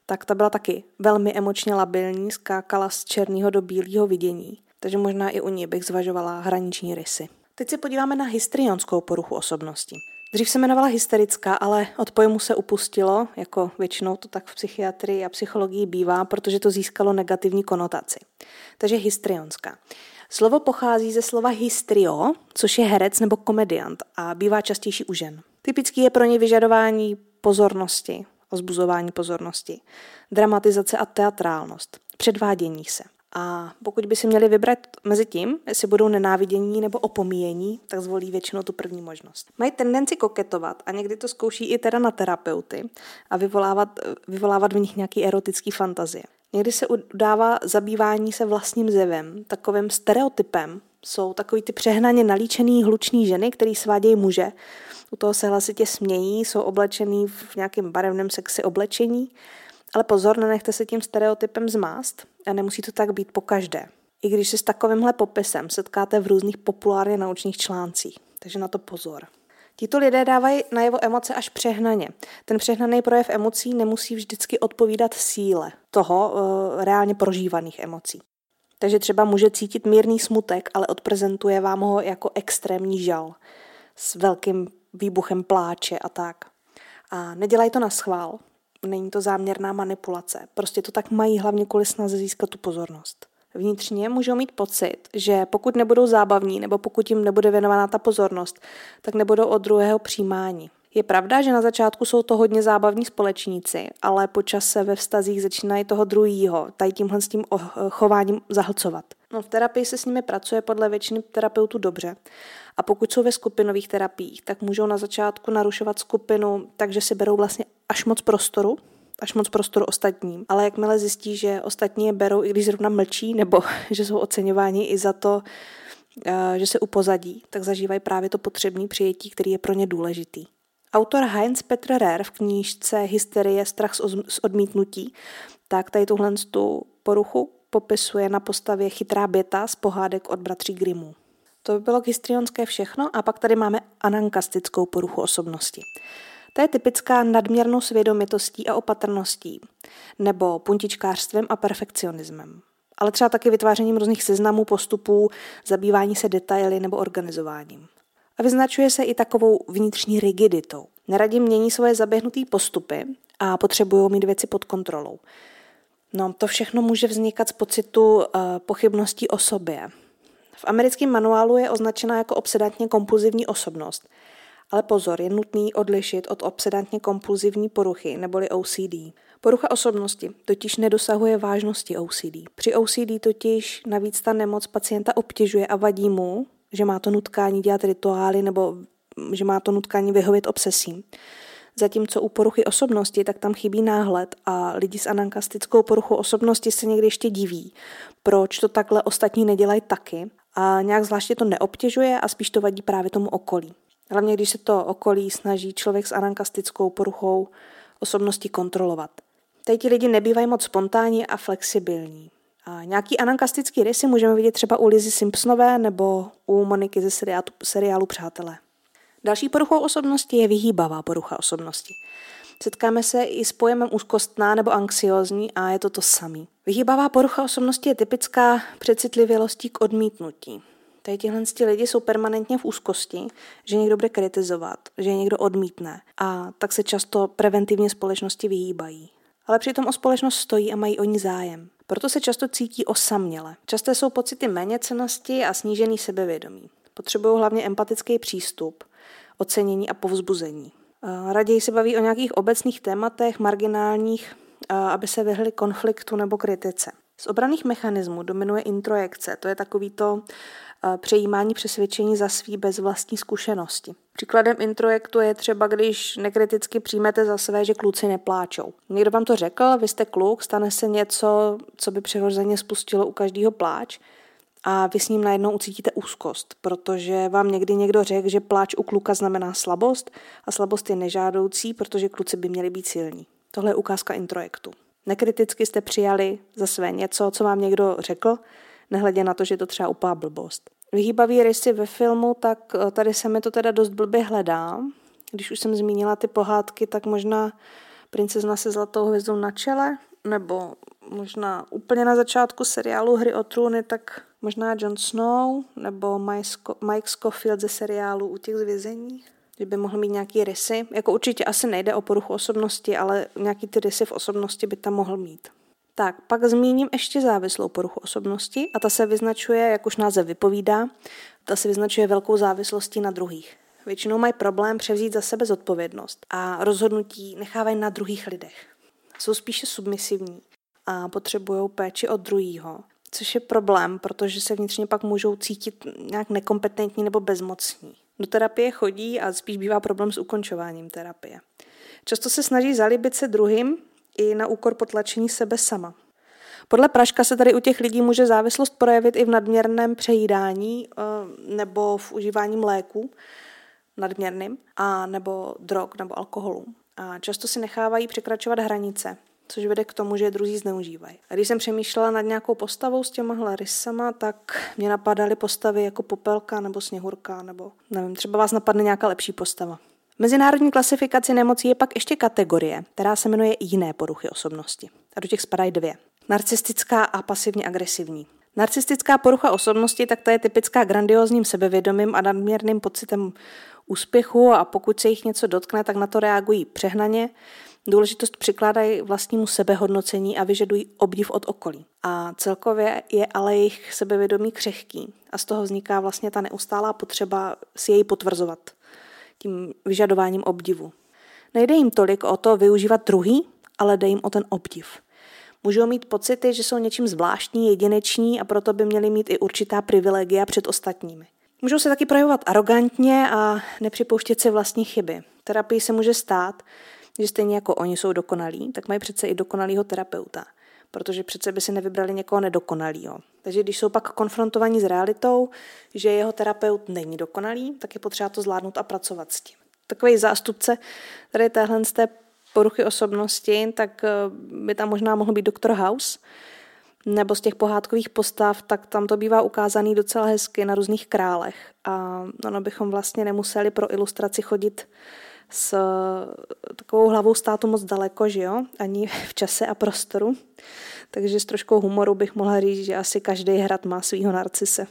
tak ta byla taky velmi emočně labilní, skákala z černého do bílého vidění, takže možná i u ní bych zvažovala hraniční rysy. Teď se podíváme na histrionskou poruchu osobnosti. Dřív se jmenovala hysterická, ale od pojmu se upustilo, jako většinou to tak v psychiatrii a psychologii bývá, protože to získalo negativní konotaci. Takže histrionská. Slovo pochází ze slova histrio, což je herec nebo komediant a bývá častější u žen. Typický je pro ně vyžadování pozornosti, ozbuzování pozornosti, dramatizace a teatrálnost, předvádění se. A pokud by si měli vybrat mezi tím, jestli budou nenávidění nebo opomíjení, tak zvolí většinou tu první možnost. Mají tendenci koketovat a někdy to zkouší i teda na terapeuty a vyvolávat, vyvolávat v nich nějaký erotický fantazie. Někdy se udává zabývání se vlastním zjevem, takovým stereotypem. Jsou takový ty přehnaně nalíčený hlučný ženy, který svádějí muže. U toho se hlasitě smějí, jsou oblečený v nějakém barevném sexy oblečení. Ale pozor, nenechte se tím stereotypem zmást a nemusí to tak být po každé. I když se s takovýmhle popisem setkáte v různých populárně naučných článcích. Takže na to pozor. Tito lidé dávají najevo emoce až přehnaně. Ten přehnaný projev emocí nemusí vždycky odpovídat síle toho uh, reálně prožívaných emocí. Takže třeba může cítit mírný smutek, ale odprezentuje vám ho jako extrémní žal s velkým výbuchem pláče a tak. A nedělají to naschvál. Není to záměrná manipulace. Prostě to tak mají hlavně kvůli snaze získat tu pozornost. Vnitřně můžou mít pocit, že pokud nebudou zábavní nebo pokud jim nebude věnovaná ta pozornost, tak nebudou od druhého přijímáni. Je pravda, že na začátku jsou to hodně zábavní společníci, ale po čase ve vztazích začínají toho druhýho, tady tímhle s tím chováním zahlcovat. No, v terapii se s nimi pracuje podle většiny terapeutů dobře. A pokud jsou ve skupinových terapiích, tak můžou na začátku narušovat skupinu, takže si berou vlastně až moc prostoru, až moc prostoru ostatním. Ale jakmile zjistí, že ostatní je berou, i když zrovna mlčí, nebo že jsou oceňováni i za to, že se upozadí, tak zažívají právě to potřebné přijetí, který je pro ně důležitý. Autor Heinz-Peter Röhr v knížce Hysterie, strach z odmítnutí, tak tady tuhle tu poruchu popisuje na postavě chytrá běta z pohádek od bratří Grimmů. To by bylo k histrionské všechno a pak tady máme anankastickou poruchu osobnosti. Ta je typická nadměrnou svědomitostí a opatrností, nebo puntičkářstvím a perfekcionismem. Ale třeba taky vytvářením různých seznamů, postupů, zabývání se detaily nebo organizováním. A vyznačuje se i takovou vnitřní rigiditou. Neradi mění svoje zaběhnuté postupy a potřebují mít věci pod kontrolou. No, to všechno může vznikat z pocitu uh, pochybností o sobě. V americkém manuálu je označena jako obsedantně kompulzivní osobnost. Ale pozor, je nutný odlišit od obsedantně kompulzivní poruchy, neboli O C D. Porucha osobnosti totiž nedosahuje vážnosti O C D. Při O C D totiž navíc ta nemoc pacienta obtěžuje a vadí mu, že má to nutkání dělat rituály nebo že má to nutkání vyhovět obsesím. Zatímco u poruchy osobnosti, tak tam chybí náhled a lidi s anankastickou poruchou osobnosti se někdy ještě diví, proč to takhle ostatní nedělají taky a nějak zvláště to neobtěžuje a spíš to vadí právě tomu okolí. Hlavně, když se to okolí snaží člověk s anankastickou poruchou osobnosti kontrolovat. Tady ti lidi nebývají moc spontánní a flexibilní. A nějaký anankastický rysy můžeme vidět třeba u Lizy Simpsonové nebo u Moniky ze seriálu, seriálu Přátelé. Další poruchou osobnosti je vyhýbavá porucha osobnosti. Setkáme se i s pojmem úzkostná nebo anxiozní a je to to samý. Vyhýbavá porucha osobnosti je typická přecitlivělostí k odmítnutí. Tady tihle lidi jsou permanentně v úzkosti, že někdo bude kritizovat, že někdo odmítne a tak se často preventivně společnosti vyhýbají. Ale přitom o společnost stojí a mají o ní zájem. Proto se často cítí osaměle. Časté jsou pocity méněcennosti a snížený sebevědomí. Potřebují hlavně empatický přístup, ocenění a povzbuzení. Raději se baví o nějakých obecných tématech, marginálních, aby se vyhli konfliktu nebo kritice. Z obranných mechanismů dominuje introjekce, to je takovýto přejímání přesvědčení za svý bez vlastní zkušenosti. Příkladem introjektu je třeba, když nekriticky přijmete za své, že kluci nepláčou. Někdo vám to řekl, vy jste kluk, stane se něco, co by přirozeně spustilo u každého pláč a vy s ním najednou ucítíte úzkost, protože vám někdy někdo řekl, že pláč u kluka znamená slabost a slabost je nežádoucí, protože kluci by měli být silní. Tohle je ukázka introjektu. Nekriticky jste přijali za své něco, co vám někdo řekl, nehledě na to, že je to třeba úplná blbost. Vyhýbaví rysy ve filmu, tak tady se mi to teda dost blbě hledá. Když už jsem zmínila ty pohádky, tak možná Princezna se zlatou hvězdou na čele, nebo možná úplně na začátku seriálu Hry o trůny, tak možná Jon Snow, nebo Mike Scofield ze seriálu U těch z vězení. Že by mohl mít nějaký rysy. Jako určitě asi nejde o poruchu osobnosti, ale nějaký ty rysy v osobnosti by tam mohl mít. Tak, pak zmíním ještě závislou poruchu osobnosti a ta se vyznačuje, jak už název vypovídá, ta se vyznačuje velkou závislostí na druhých. Většinou mají problém převzít za sebe zodpovědnost a rozhodnutí nechávají na druhých lidech. Jsou spíše submisivní a potřebují péči od druhýho, což je problém, protože se vnitřně pak můžou cítit nějak nekompetentní nebo bezmocní. Do terapie chodí a spíš bývá problém s ukončováním terapie. Často se snaží zalíbit se druhým i na úkor potlačení sebe sama. Podle Pražka se tady u těch lidí může závislost projevit i v nadměrném přejídání nebo v užívání léků nadměrným a nebo drog nebo alkoholu. A často si nechávají překračovat hranice, což vede k tomu, že je druzí zneužívají. A když jsem přemýšlela nad nějakou postavou s těmahle rysama, tak mě napadaly postavy jako Popelka nebo Sněhurka, nebo nevím, třeba vás napadne nějaká lepší postava. V mezinárodní klasifikaci nemocí je pak ještě kategorie, která se jmenuje jiné poruchy osobnosti. A do těch spadají dvě. Narcistická a pasivně agresivní. Narcistická porucha osobnosti, tak ta je typická grandiózním sebevědomím a nadměrným pocitem úspěchu a pokud se jich něco dotkne, tak na to reagují přehnaně. Důležitost přikládají vlastnímu sebehodnocení a vyžadují obdiv od okolí. A celkově je ale jejich sebevědomí křehký a z toho vzniká vlastně ta neustálá potřeba si jej potvrzovat tím vyžadováním obdivu. Nejde jim tolik o to využívat druhý, ale jde jim o ten obdiv. Můžou mít pocity, že jsou něčím zvláštní, jedineční a proto by měli mít i určitá privilegia před ostatními. Můžou se taky projevovat arrogantně a nepřipouštět si vlastní chyby. Terapii se může stát, že stejně jako oni jsou dokonalí, tak mají přece i dokonalýho terapeuta, protože přece by si nevybrali někoho nedokonalýho. Takže když jsou pak konfrontovaní s realitou, že jeho terapeut není dokonalý, tak je potřeba to zvládnout a pracovat s tím. Takový zástupce tady téhle z té poruchy osobnosti, tak by tam možná mohl být doktor House, nebo z těch pohádkových postav, tak tam to bývá ukázaný docela hezky na různých králech. A ono bychom vlastně nemuseli pro ilustraci chodit s takovou hlavou státu moc daleko, že jo? Ani v čase a prostoru. Takže s troškou humoru bych mohla říct, že asi každý hrad má svýho narcise.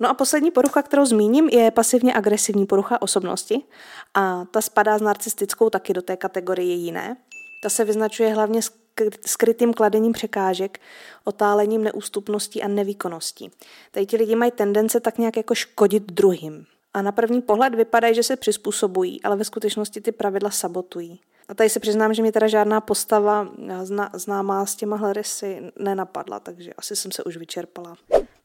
No a poslední porucha, kterou zmíním, je pasivně agresivní porucha osobnosti a ta spadá s narcistickou taky do té kategorie jiné. Ta se vyznačuje hlavně skrytým kladením překážek, otálením neústupností a nevýkonností. Tady ti lidi mají tendence tak nějak jako škodit druhým. A na první pohled vypadá, že se přizpůsobují, ale ve skutečnosti ty pravidla sabotují. A tady se přiznám, že mě teda žádná postava zna, známá s těma hlerysy nenapadla, takže asi jsem se už vyčerpala.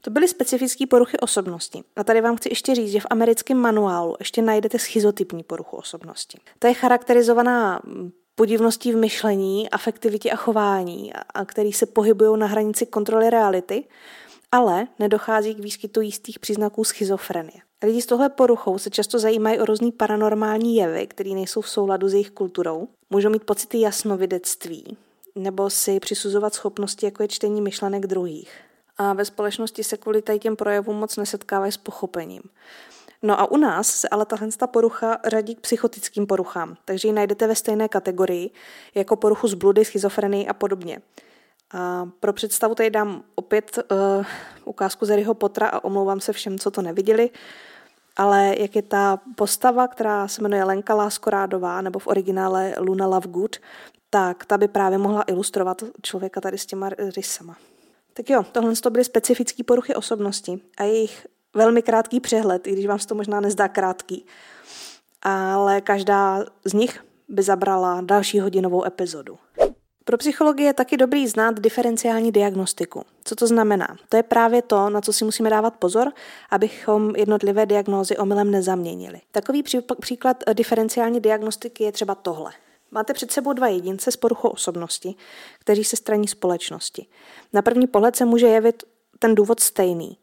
To byly specifické poruchy osobnosti. A tady vám chci ještě říct, že v americkém manuálu ještě najdete schizotypní poruchu osobnosti. Ta je charakterizovaná podivností v myšlení, afektivitě a chování, a který se pohybují na hranici kontroly reality, ale nedochází k výskytu jistých příznaků schizofrenie. Lidi s tohle poruchou se často zajímají o různý paranormální jevy, které nejsou v souladu s jejich kulturou. Můžou mít pocity jasnovidectví nebo si přisuzovat schopnosti, jako je čtení myšlenek druhých. A ve společnosti se kvůli těm projevům moc nesetkávají s pochopením. No a u nás se ale tahle porucha řadí k psychotickým poruchám, takže ji najdete ve stejné kategorii jako poruchu zbludy, schizofrenii a podobně. A pro představu tady dám opět uh, ukázku z Harryho Pottera a omlouvám se všem, co to neviděli, ale jak je ta postava, která se jmenuje Lenka Láskorádová, nebo v originále Luna Lovegood, tak ta by právě mohla ilustrovat člověka tady s těma rysama. Tak jo, tohle to byly specifické poruchy osobnosti a jejich velmi krátký přehled, i když vám to možná nezdá krátký. ale každá z nich by zabrala další hodinovou epizodu. Pro psychologie je taky dobrý znát diferenciální diagnostiku. Co to znamená? To je právě to, na co si musíme dávat pozor, abychom jednotlivé diagnózy omylem nezaměnili. Takový příklad diferenciální diagnostiky je třeba tohle. Máte před sebou dva jedince s poruchou osobnosti, kteří se straní společnosti. Na první pohled se může jevit ten důvod stejný,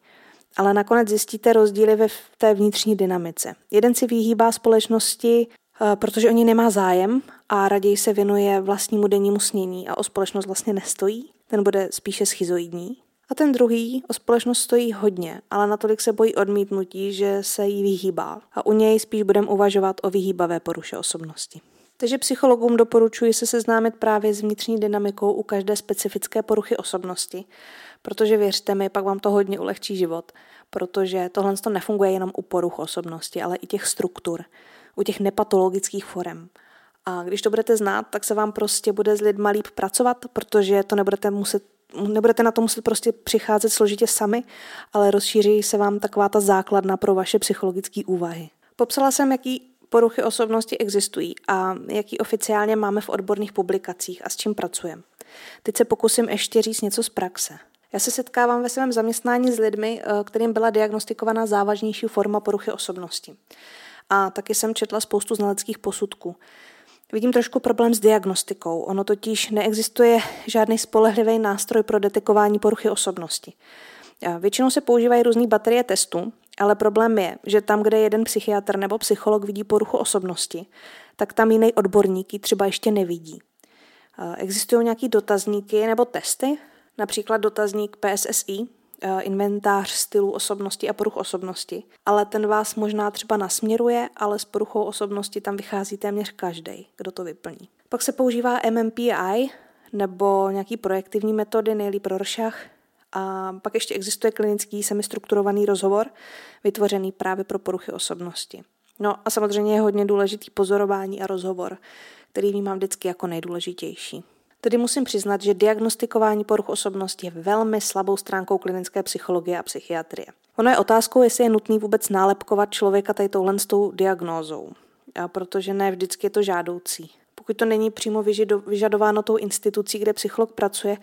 ale nakonec zjistíte rozdíly ve té vnitřní dynamice. Jeden si vyhýbá společnosti, protože o ní nemá zájem a raději se věnuje vlastnímu dennímu snění a o společnost vlastně nestojí, ten bude spíše schizoidní. A ten druhý o společnost stojí hodně, ale natolik se bojí odmítnutí, že se jí vyhýbá a u něj spíš budeme uvažovat o vyhýbavé poruše osobnosti. Takže psychologům doporučuji se seznámit právě s vnitřní dynamikou u každé specifické poruchy osobnosti, protože věřte mi, pak vám to hodně ulehčí život, protože tohle nefunguje jenom u poruch osobnosti, ale i těch struktur, u těch nepatologických forem. A když to budete znát, tak se vám prostě bude s lidma líp pracovat, protože to nebudete, muset, nebudete na to muset prostě přicházet složitě sami, ale rozšíří se vám taková ta základna pro vaše psychologické úvahy. Popsala jsem, jaký poruchy osobnosti existují a jaký oficiálně máme v odborných publikacích a s čím pracujeme. Teď se pokusím ještě říct něco z praxe. Já se setkávám ve svém zaměstnání s lidmi, kterým byla diagnostikovaná závažnější forma poruchy osobnosti. A taky jsem četla spoustu znaleckých posudků. Vidím trošku problém s diagnostikou. Ono totiž neexistuje žádný spolehlivý nástroj pro detekování poruchy osobnosti. Většinou se používají různé baterie testů, ale problém je, že tam, kde jeden psychiatr nebo psycholog vidí poruchu osobnosti, tak tam jiný odborník ji třeba ještě nevidí. Existují nějaké dotazníky nebo testy, například dotazník P S S I, inventář stylů osobnosti a poruch osobnosti, ale ten vás možná třeba nasměruje, ale s poruchou osobnosti tam vychází téměř každý, kdo to vyplní. Pak se používá M M P I nebo nějaký projektivní metody, nejlíp Rorschach, a pak ještě existuje klinický semistrukturovaný rozhovor, vytvořený právě pro poruchy osobnosti. No a samozřejmě je hodně důležitý pozorování a rozhovor, který vnímám vždycky jako nejdůležitější. Tedy musím přiznat, že diagnostikování poruch osobnosti je velmi slabou stránkou klinické psychologie a psychiatrie. Ono je otázkou, jestli je nutný vůbec nálepkovat člověka tady touhle s tou diagnózou, protože ne vždycky je to žádoucí. Pokud to není přímo vyžadováno tou institucí, kde psycholog pracuje,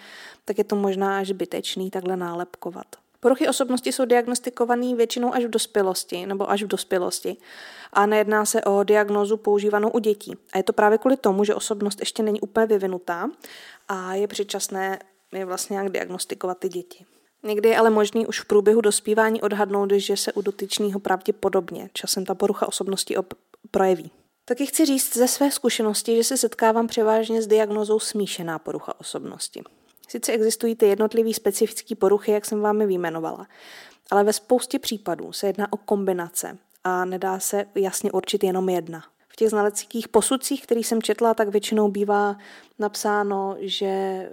tak je to možná až zbytečný takhle nálepkovat. Poruchy osobnosti jsou diagnostikované většinou až v dospělosti nebo až v dospělosti a nejedná se o diagnózu používanou u dětí. A je to právě kvůli tomu, že osobnost ještě není úplně vyvinutá a je předčasné je vlastně nějak diagnostikovat ty děti. Někdy je ale možný už v průběhu dospívání odhadnout, že se u dotyčného pravděpodobně časem ta porucha osobnosti op- projeví. Taky chci říct ze své zkušenosti, že se setkávám převážně s diagnózou smíšená porucha osobnosti. Sice existují ty jednotlivé specifické poruchy, jak jsem vám je vyjmenovala, ale ve spoustě případů se jedná o kombinace a nedá se jasně určit jenom jedna. V těch znaleckých posudcích, které jsem četla, tak většinou bývá napsáno, že e,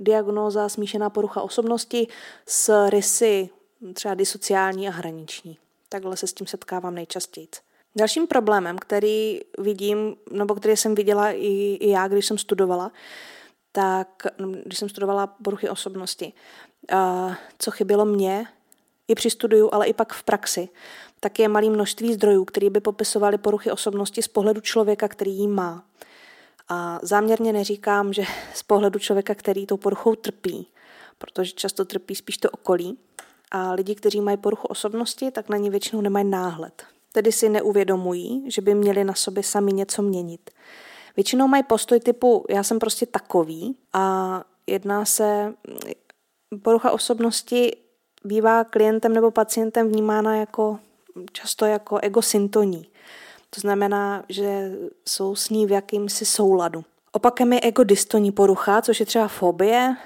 diagnóza smíšená porucha osobnosti s rysy třeba disociální a hraniční. Takhle se s tím setkávám nejčastěji. Dalším problémem, který vidím, nebo který jsem viděla i, i já, když jsem studovala, tak když jsem studovala poruchy osobnosti, uh, co chybělo mně, i při studiu, ale i pak v praxi, tak je malé množství zdrojů, které by popisovaly poruchy osobnosti z pohledu člověka, který ji má. A záměrně neříkám, že z pohledu člověka, který tou poruchou trpí, protože často trpí spíš to okolí. A lidi, kteří mají poruchu osobnosti, tak na ní většinou nemají náhled. Tedy si neuvědomují, že by měli na sobě sami něco měnit. Většinou mají postoj typu já jsem prostě takový a jedná se, porucha osobnosti bývá klientem nebo pacientem vnímána jako, často jako egosyntoní. To znamená, že jsou s ní v jakýmsi souladu. Opakem je egodystoní porucha, což je třeba fobie.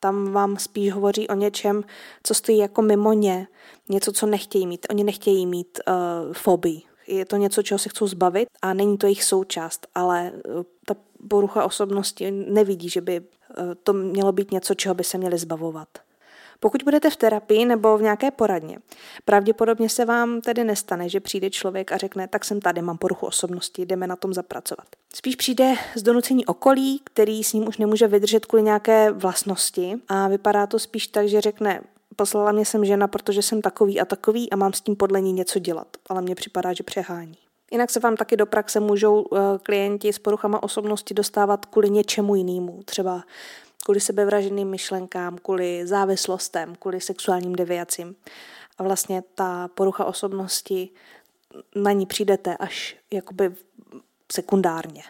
Tam vám spíš hovoří o něčem, co stojí jako mimo ně. Něco, co nechtějí mít. Oni nechtějí mít uh, fobii. Je to něco, čeho se chcou zbavit a není to jejich součást, ale uh, ta porucha osobnosti nevidí, že by uh, to mělo být něco, čeho by se měli zbavovat. Pokud budete v terapii nebo v nějaké poradně, pravděpodobně se vám tedy nestane, že přijde člověk a řekne, tak jsem tady, mám poruchu osobnosti, jdeme na tom zapracovat. Spíš přijde z donucení okolí, který s ním už nemůže vydržet kvůli nějaké vlastnosti a vypadá to spíš tak, že řekne, poslala mě sem žena, protože jsem takový a takový a mám s tím podle ní něco dělat, ale mně připadá, že přehání. Jinak se vám taky do praxe můžou klienti s poruchama osobnosti dostávat kvůli něčemu jinému, třeba kvůli sebevraženým myšlenkám, kvůli závislostem, kvůli sexuálním deviacím. A vlastně ta porucha osobnosti, na ní přijdete až jakoby sekundárně.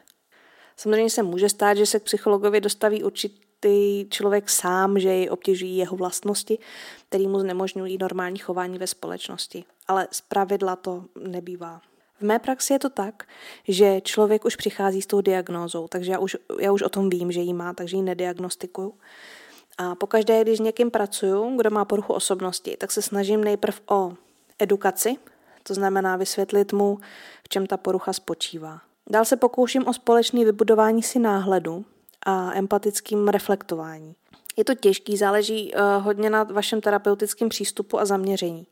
Samozřejmě se může stát, že se k psychologovi dostaví určitý člověk sám, že jej obtěžují jeho vlastnosti, které mu znemožňují normální chování ve společnosti. Ale zpravidla to nebývá. V mé praxi je to tak, že člověk už přichází s tou diagnózou, takže já už, já už o tom vím, že ji má, takže ji nediagnostikuju. A pokaždé, když s někým pracuju, kdo má poruchu osobnosti, tak se snažím nejprv o edukaci, to znamená vysvětlit mu, v čem ta porucha spočívá. Dál se pokouším o společné vybudování si náhledu a empatickým reflektování. Je to těžký, záleží uh, hodně na vašem terapeutickém přístupu a zaměření.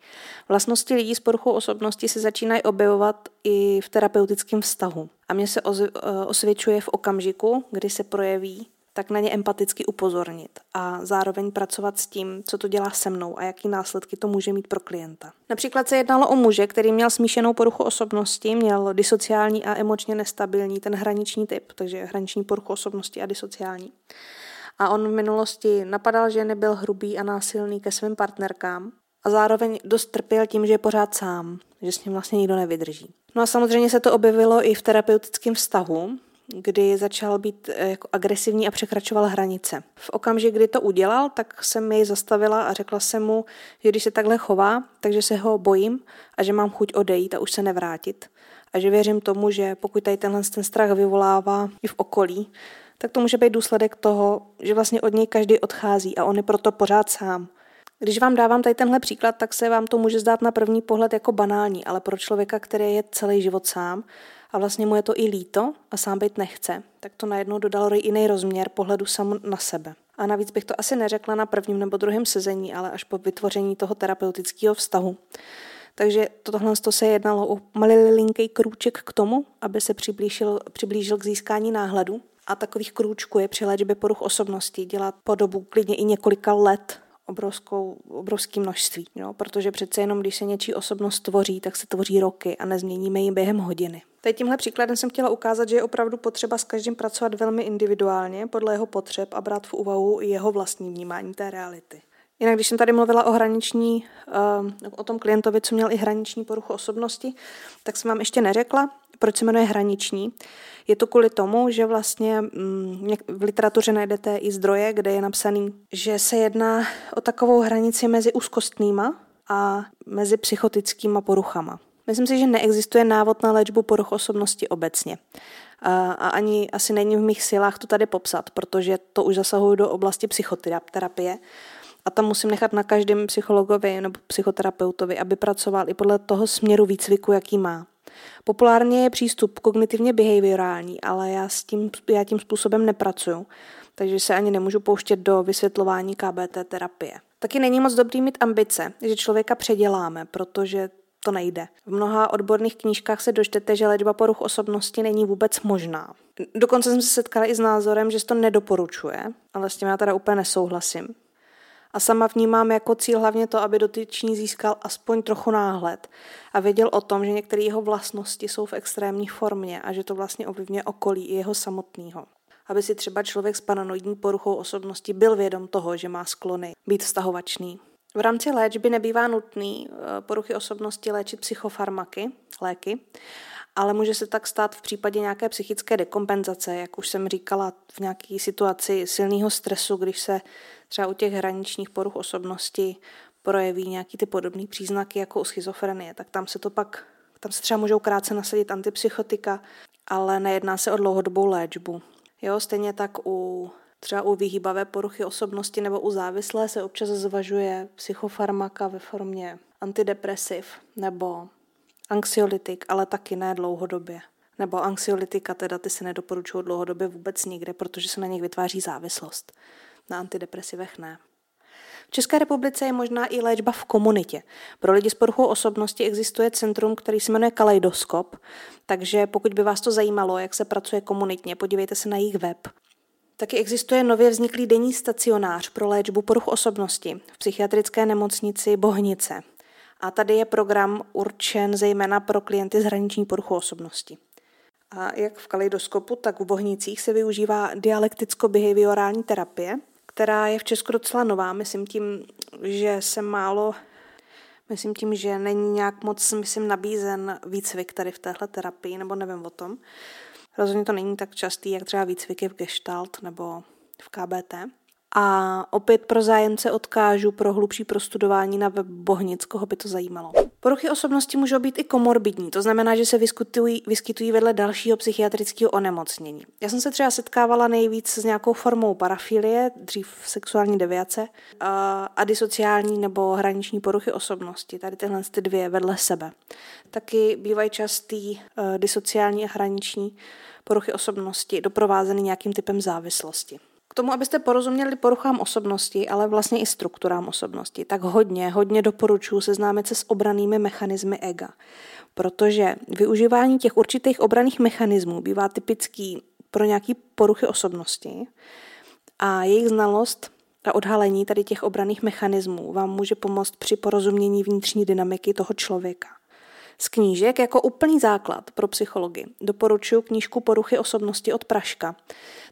Vlastnosti lidí s poruchou osobnosti se začínají objevovat i v terapeutickém vztahu. A mně se oz, uh, osvědčuje v okamžiku, kdy se projeví, tak na ně empaticky upozornit a zároveň pracovat s tím, co to dělá se mnou a jaký následky to může mít pro klienta. Například se jednalo o muže, který měl smíšenou poruchu osobnosti, měl disociální a emočně nestabilní, ten hraniční typ, takže hraniční poruchu osobnosti a disociální. A on v minulosti napadal ženy, byl hrubý a násilný ke svým partnerkám a zároveň dost trpěl tím, že je pořád sám, že s ním vlastně nikdo nevydrží. No a samozřejmě se to objevilo i v terapeutickém vztahu, kdy začal být jako agresivní a překračoval hranice. V okamžiku, kdy to udělal, tak jsem jej zastavila a řekla jsem mu, že když se takhle chová, takže se ho bojím a že mám chuť odejít a už se nevrátit. A že věřím tomu, že pokud tady tenhle ten strach vyvolává i v okolí, tak to může být důsledek toho, že vlastně od něj každý odchází a on je proto pořád sám. Když vám dávám tady tenhle příklad, tak se vám to může zdát na první pohled jako banální, ale pro člověka, který je celý život sám a vlastně mu je to i líto a sám být nechce, tak to najednou dodalo jiný rozměr pohledu sám na sebe. A navíc bych to asi neřekla na prvním nebo druhém sezení, ale až po vytvoření toho terapeutického vztahu. Takže tohle se jednalo o malilinký krůček k tomu, aby se přiblížil, přiblížil k získání náhledu. A takových krůčků je při léčbě poruch osobnosti dělat po dobu klidně i několika let obrovskou, obrovský množství. Jo? Protože přece jenom, když se něčí osobnost tvoří, tak se tvoří roky a nezměníme ji během hodiny. Teď tímhle příkladem jsem chtěla ukázat, že je opravdu potřeba s každým pracovat velmi individuálně podle jeho potřeb a brát v úvahu i jeho vlastní vnímání té reality. Jinak, když jsem tady mluvila o hraniční, o tom klientovi, co měl i hraniční poruchu osobnosti, tak jsem vám ještě neřekla, proč se jmenuje hraniční. Je to kvůli tomu, že vlastně v literatuře najdete i zdroje, kde je napsaný, že se jedná o takovou hranici mezi úzkostnýma a mezi psychotickýma poruchama. Myslím si, že neexistuje návod na léčbu poruch osobnosti obecně. A ani asi není v mých silách to tady popsat, protože to už zasahuje do oblasti psychoterapie. A tam musím nechat na každém psychologovi nebo psychoterapeutovi, aby pracoval i podle toho směru výcviku, jaký má. Populárně je přístup kognitivně behaviorální, ale já, s tím, já tím způsobem nepracuju, takže se ani nemůžu pouštět do vysvětlování K B T terapie. Taky není moc dobrý mít ambice, že člověka předěláme, protože to nejde. V mnoha odborných knížkách se dočtete, že léčba poruch osobnosti není vůbec možná. Dokonce jsem se setkala i s názorem, že se to nedoporučuje, ale s tím já teda úplně nesouhlasím. A sama vnímám jako cíl hlavně to, aby dotyčný získal aspoň trochu náhled a věděl o tom, že některé jeho vlastnosti jsou v extrémní formě a že to vlastně ovlivňuje okolí i jeho samotného. Aby si třeba člověk s paranoidní poruchou osobnosti byl vědom toho, že má sklony být vztahovačný. V rámci léčby nebývá nutný poruchy osobnosti léčit psychofarmaky, léky, ale může se tak stát v případě nějaké psychické dekompenzace, jak už jsem říkala, v nějaké situaci silného stresu, když se třeba u těch hraničních poruch osobnosti projeví nějaký ty podobné příznaky jako u schizofrenie, tak tam se to pak, tam se třeba můžou krátce nasadit antipsychotika, ale nejedná se o dlouhodobou léčbu. Jo, stejně tak u třeba u výhybavé poruchy osobnosti nebo u závislé se občas zvažuje psychofarmaka ve formě antidepresiv nebo anxiolytik, ale taky ne dlouhodobě. Nebo anxiolytika, teda ty se nedoporučují dlouhodobě vůbec nikde, protože se na nich vytváří závislost. Na antidepresivech ne. V České republice je možná i léčba v komunitě. Pro lidi s poruchou osobnosti existuje centrum, který se jmenuje Kaleidoskop, takže pokud by vás to zajímalo, jak se pracuje komunitně, podívejte se na jejich web. Taky existuje nově vzniklý denní stacionář pro léčbu poruch osobnosti v psychiatrické nemocnici Bohnice. A tady je program určen zejména pro klienty s hraniční poruchou osobnosti. A jak v Kaleidoskopu, tak v Bohnicích se využívá dialekticko-behaviorální terapie, která je v Česku docela nová. Myslím tím, že se málo, myslím tím, že není nějak moc, myslím, nabízen výcvik tady v téhle terapii, nebo nevím o tom. Rozhodně to není tak častý, jak třeba výcviky v Gestalt nebo v K B T. A opět pro zájemce odkážu pro hlubší prostudování na web Bohnic, koho by to zajímalo. Poruchy osobnosti můžou být i komorbidní, to znamená, že se vyskytují, vyskytují vedle dalšího psychiatrického onemocnění. Já jsem se třeba setkávala nejvíc s nějakou formou parafilie, dřív sexuální deviace, a disociální nebo hraniční poruchy osobnosti, tady tyhle ty dvě vedle sebe. Taky bývají častý uh, disociální a hraniční poruchy osobnosti doprovázeny nějakým typem závislosti. K tomu, abyste porozuměli poruchám osobnosti, ale vlastně i strukturám osobnosti, tak hodně, hodně doporučuji seznámit se s obrannými mechanismy ega, protože využívání těch určitých obranných mechanismů bývá typický pro nějaké poruchy osobnosti a jejich znalost a odhalení tady těch obranných mechanismů vám může pomoct při porozumění vnitřní dynamiky toho člověka. Z knížek jako úplný základ pro psychology doporučuji knížku Poruchy osobnosti od Pražka.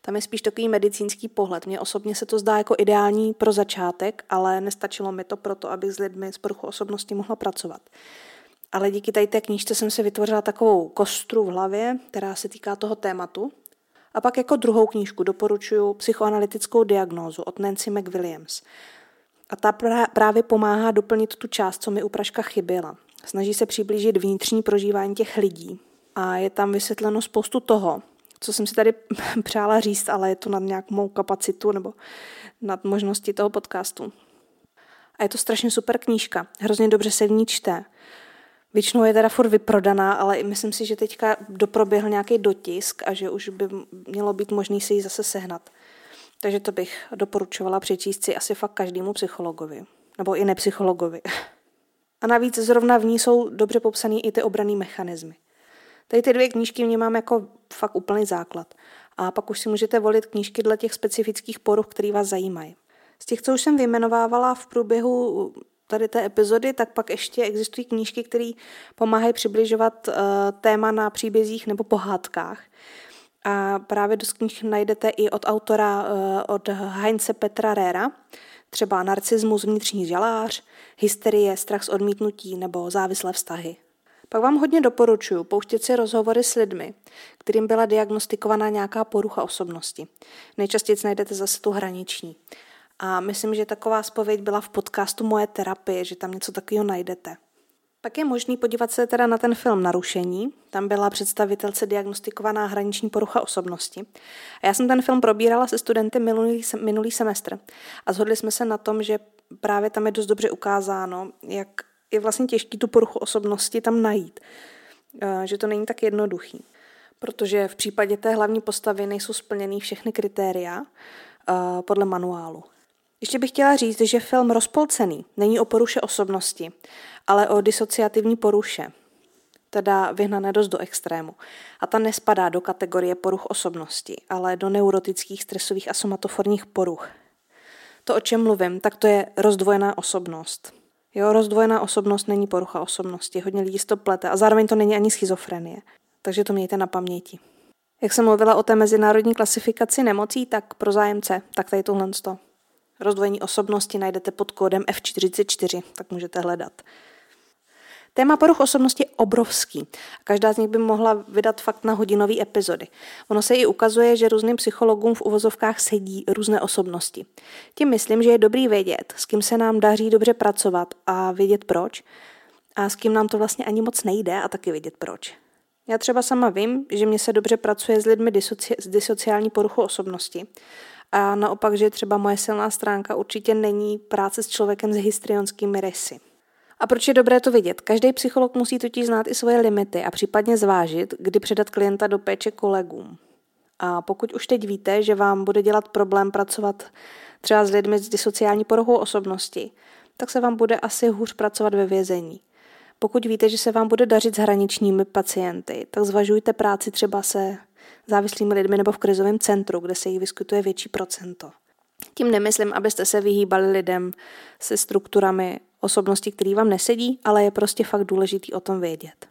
Tam je spíš takový medicínský pohled. Mně osobně se to zdá jako ideální pro začátek, ale nestačilo mi to proto, abych s lidmi s poruchou osobnosti mohla pracovat. Ale díky tady té knížce jsem si vytvořila takovou kostru v hlavě, která se týká toho tématu. A pak jako druhou knížku doporučuji Psychoanalytickou diagnózu od Nancy McWilliams. A ta právě pomáhá doplnit tu část, co mi u Pražka chyběla. Snaží se přiblížit vnitřní prožívání těch lidí. A je tam vysvětleno spoustu toho, co jsem si tady přála říct, ale je to nad nějakou mou kapacitu nebo nad možností toho podcastu. A je to strašně super knížka. Hrozně dobře se v ní čte. Většinou je teda furt vyprodaná, ale myslím si, že teďka doproběhl nějaký dotisk a že už by mělo být možný si ji zase sehnat. Takže to bych doporučovala přečíst si asi fakt každému psychologovi. Nebo i nepsychologovi. A navíc zrovna v ní jsou dobře popsaný i ty obranné mechanismy. Tady ty dvě knížky vnímám jako fakt úplný základ. A pak už si můžete volit knížky dle těch specifických poruch, které vás zajímají. Z těch, co už jsem vyjmenovávala v průběhu tady té epizody, tak pak ještě existují knížky, které pomáhají přibližovat uh, téma na příbězích nebo pohádkách. A právě dost knih najdete i od autora, uh, od Heinze-Petra Röhra, třeba Narcismus, Vnitřní žalář, Hysterie, Strach z odmítnutí nebo Závislé vztahy. Pak vám hodně doporučuji pouštět si rozhovory s lidmi, kterým byla diagnostikovaná nějaká porucha osobnosti. Nejčastěji najdete zase tu hraniční. A myslím, že taková zpověď byla v podcastu Moje terapie, že tam něco takového najdete. Pak je možný podívat se teda na ten film Narušení. Tam byla představitelce diagnostikovaná hraniční porucha osobnosti. A já jsem ten film probírala se studenty minulý, minulý semestr. A shodli jsme se na tom, že právě tam je dost dobře ukázáno, jak je vlastně těžký tu poruchu osobnosti tam najít. Že to není tak jednoduchý. Protože v případě té hlavní postavy nejsou splněny všechny kritéria podle manuálu. Ještě bych chtěla říct, že film Rozpolcený není o poruše osobnosti, ale o disociativní poruše, teda vyhnané dost do extrému. A ta nespadá do kategorie poruch osobnosti, ale do neurotických, stresových a somatoforních poruch. To, o čem mluvím, tak to je rozdvojená osobnost. Jo, rozdvojená osobnost není porucha osobnosti, hodně lidí to plete a zároveň to není ani schizofrenie, takže to mějte na paměti. Jak jsem mluvila o té mezinárodní klasifikaci nemocí, tak pro zájemce, tak tady tohle sto. Rozdvojení osobnosti najdete pod kódem F čtyřicet čtyři, tak můžete hledat. Téma poruch osobnosti je obrovský. Každá z nich by mohla vydat fakt na hodinové epizody. Ono se i ukazuje, že různým psychologům v uvozovkách sedí různé osobnosti. Tím myslím, že je dobrý vědět, s kým se nám daří dobře pracovat a vědět proč, a s kým nám to vlastně ani moc nejde a taky vědět proč. Já třeba sama vím, že mě se dobře pracuje s lidmi disoci- s disociální poruchou osobnosti, a naopak, že třeba moje silná stránka určitě není práce s člověkem s histrionskými rysy. A proč je dobré to vidět? Každý psycholog musí totiž znát i svoje limity a případně zvážit, kdy předat klienta do péče kolegům. A pokud už teď víte, že vám bude dělat problém pracovat třeba s lidmi s disociální poruchou osobnosti, tak se vám bude asi hůř pracovat ve vězení. Pokud víte, že se vám bude dařit s hraničními pacienty, tak zvažujte práci třeba se závislými lidmi nebo v krizovém centru, kde se jich vyskytuje větší procento. Tím nemyslím, abyste se vyhýbali lidem se strukturami osobnosti, který vám nesedí, ale je prostě fakt důležitý o tom vědět.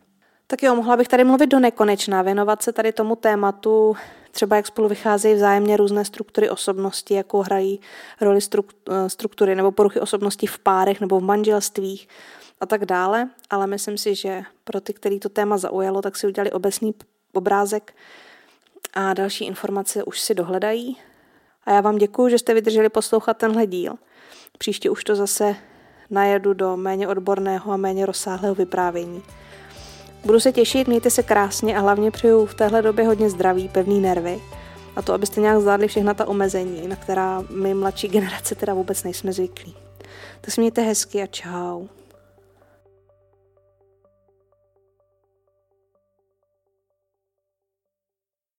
Tak jo, mohla bych tady mluvit do nekonečna, věnovat se tady tomu tématu, třeba jak spolu vycházejí vzájemně různé struktury osobnosti, jakou hrají roli struktury nebo poruchy osobnosti v párech nebo v manželstvích a tak dále, ale myslím si, že pro ty, který to téma zaujalo, tak si udělali obecný obrázek a další informace už si dohledají. A já vám děkuju, že jste vydrželi poslouchat tenhle díl. Příště už to zase najedu do méně odborného a méně rozsáhlého vyprávění. Budu se těšit, mějte se krásně a hlavně přeju v téhle době hodně zdraví, pevný nervy a to, abyste nějak zvládli všechna ta omezení, na která my mladší generace teda vůbec nejsme zvyklí. Tak se mějte hezky a čau.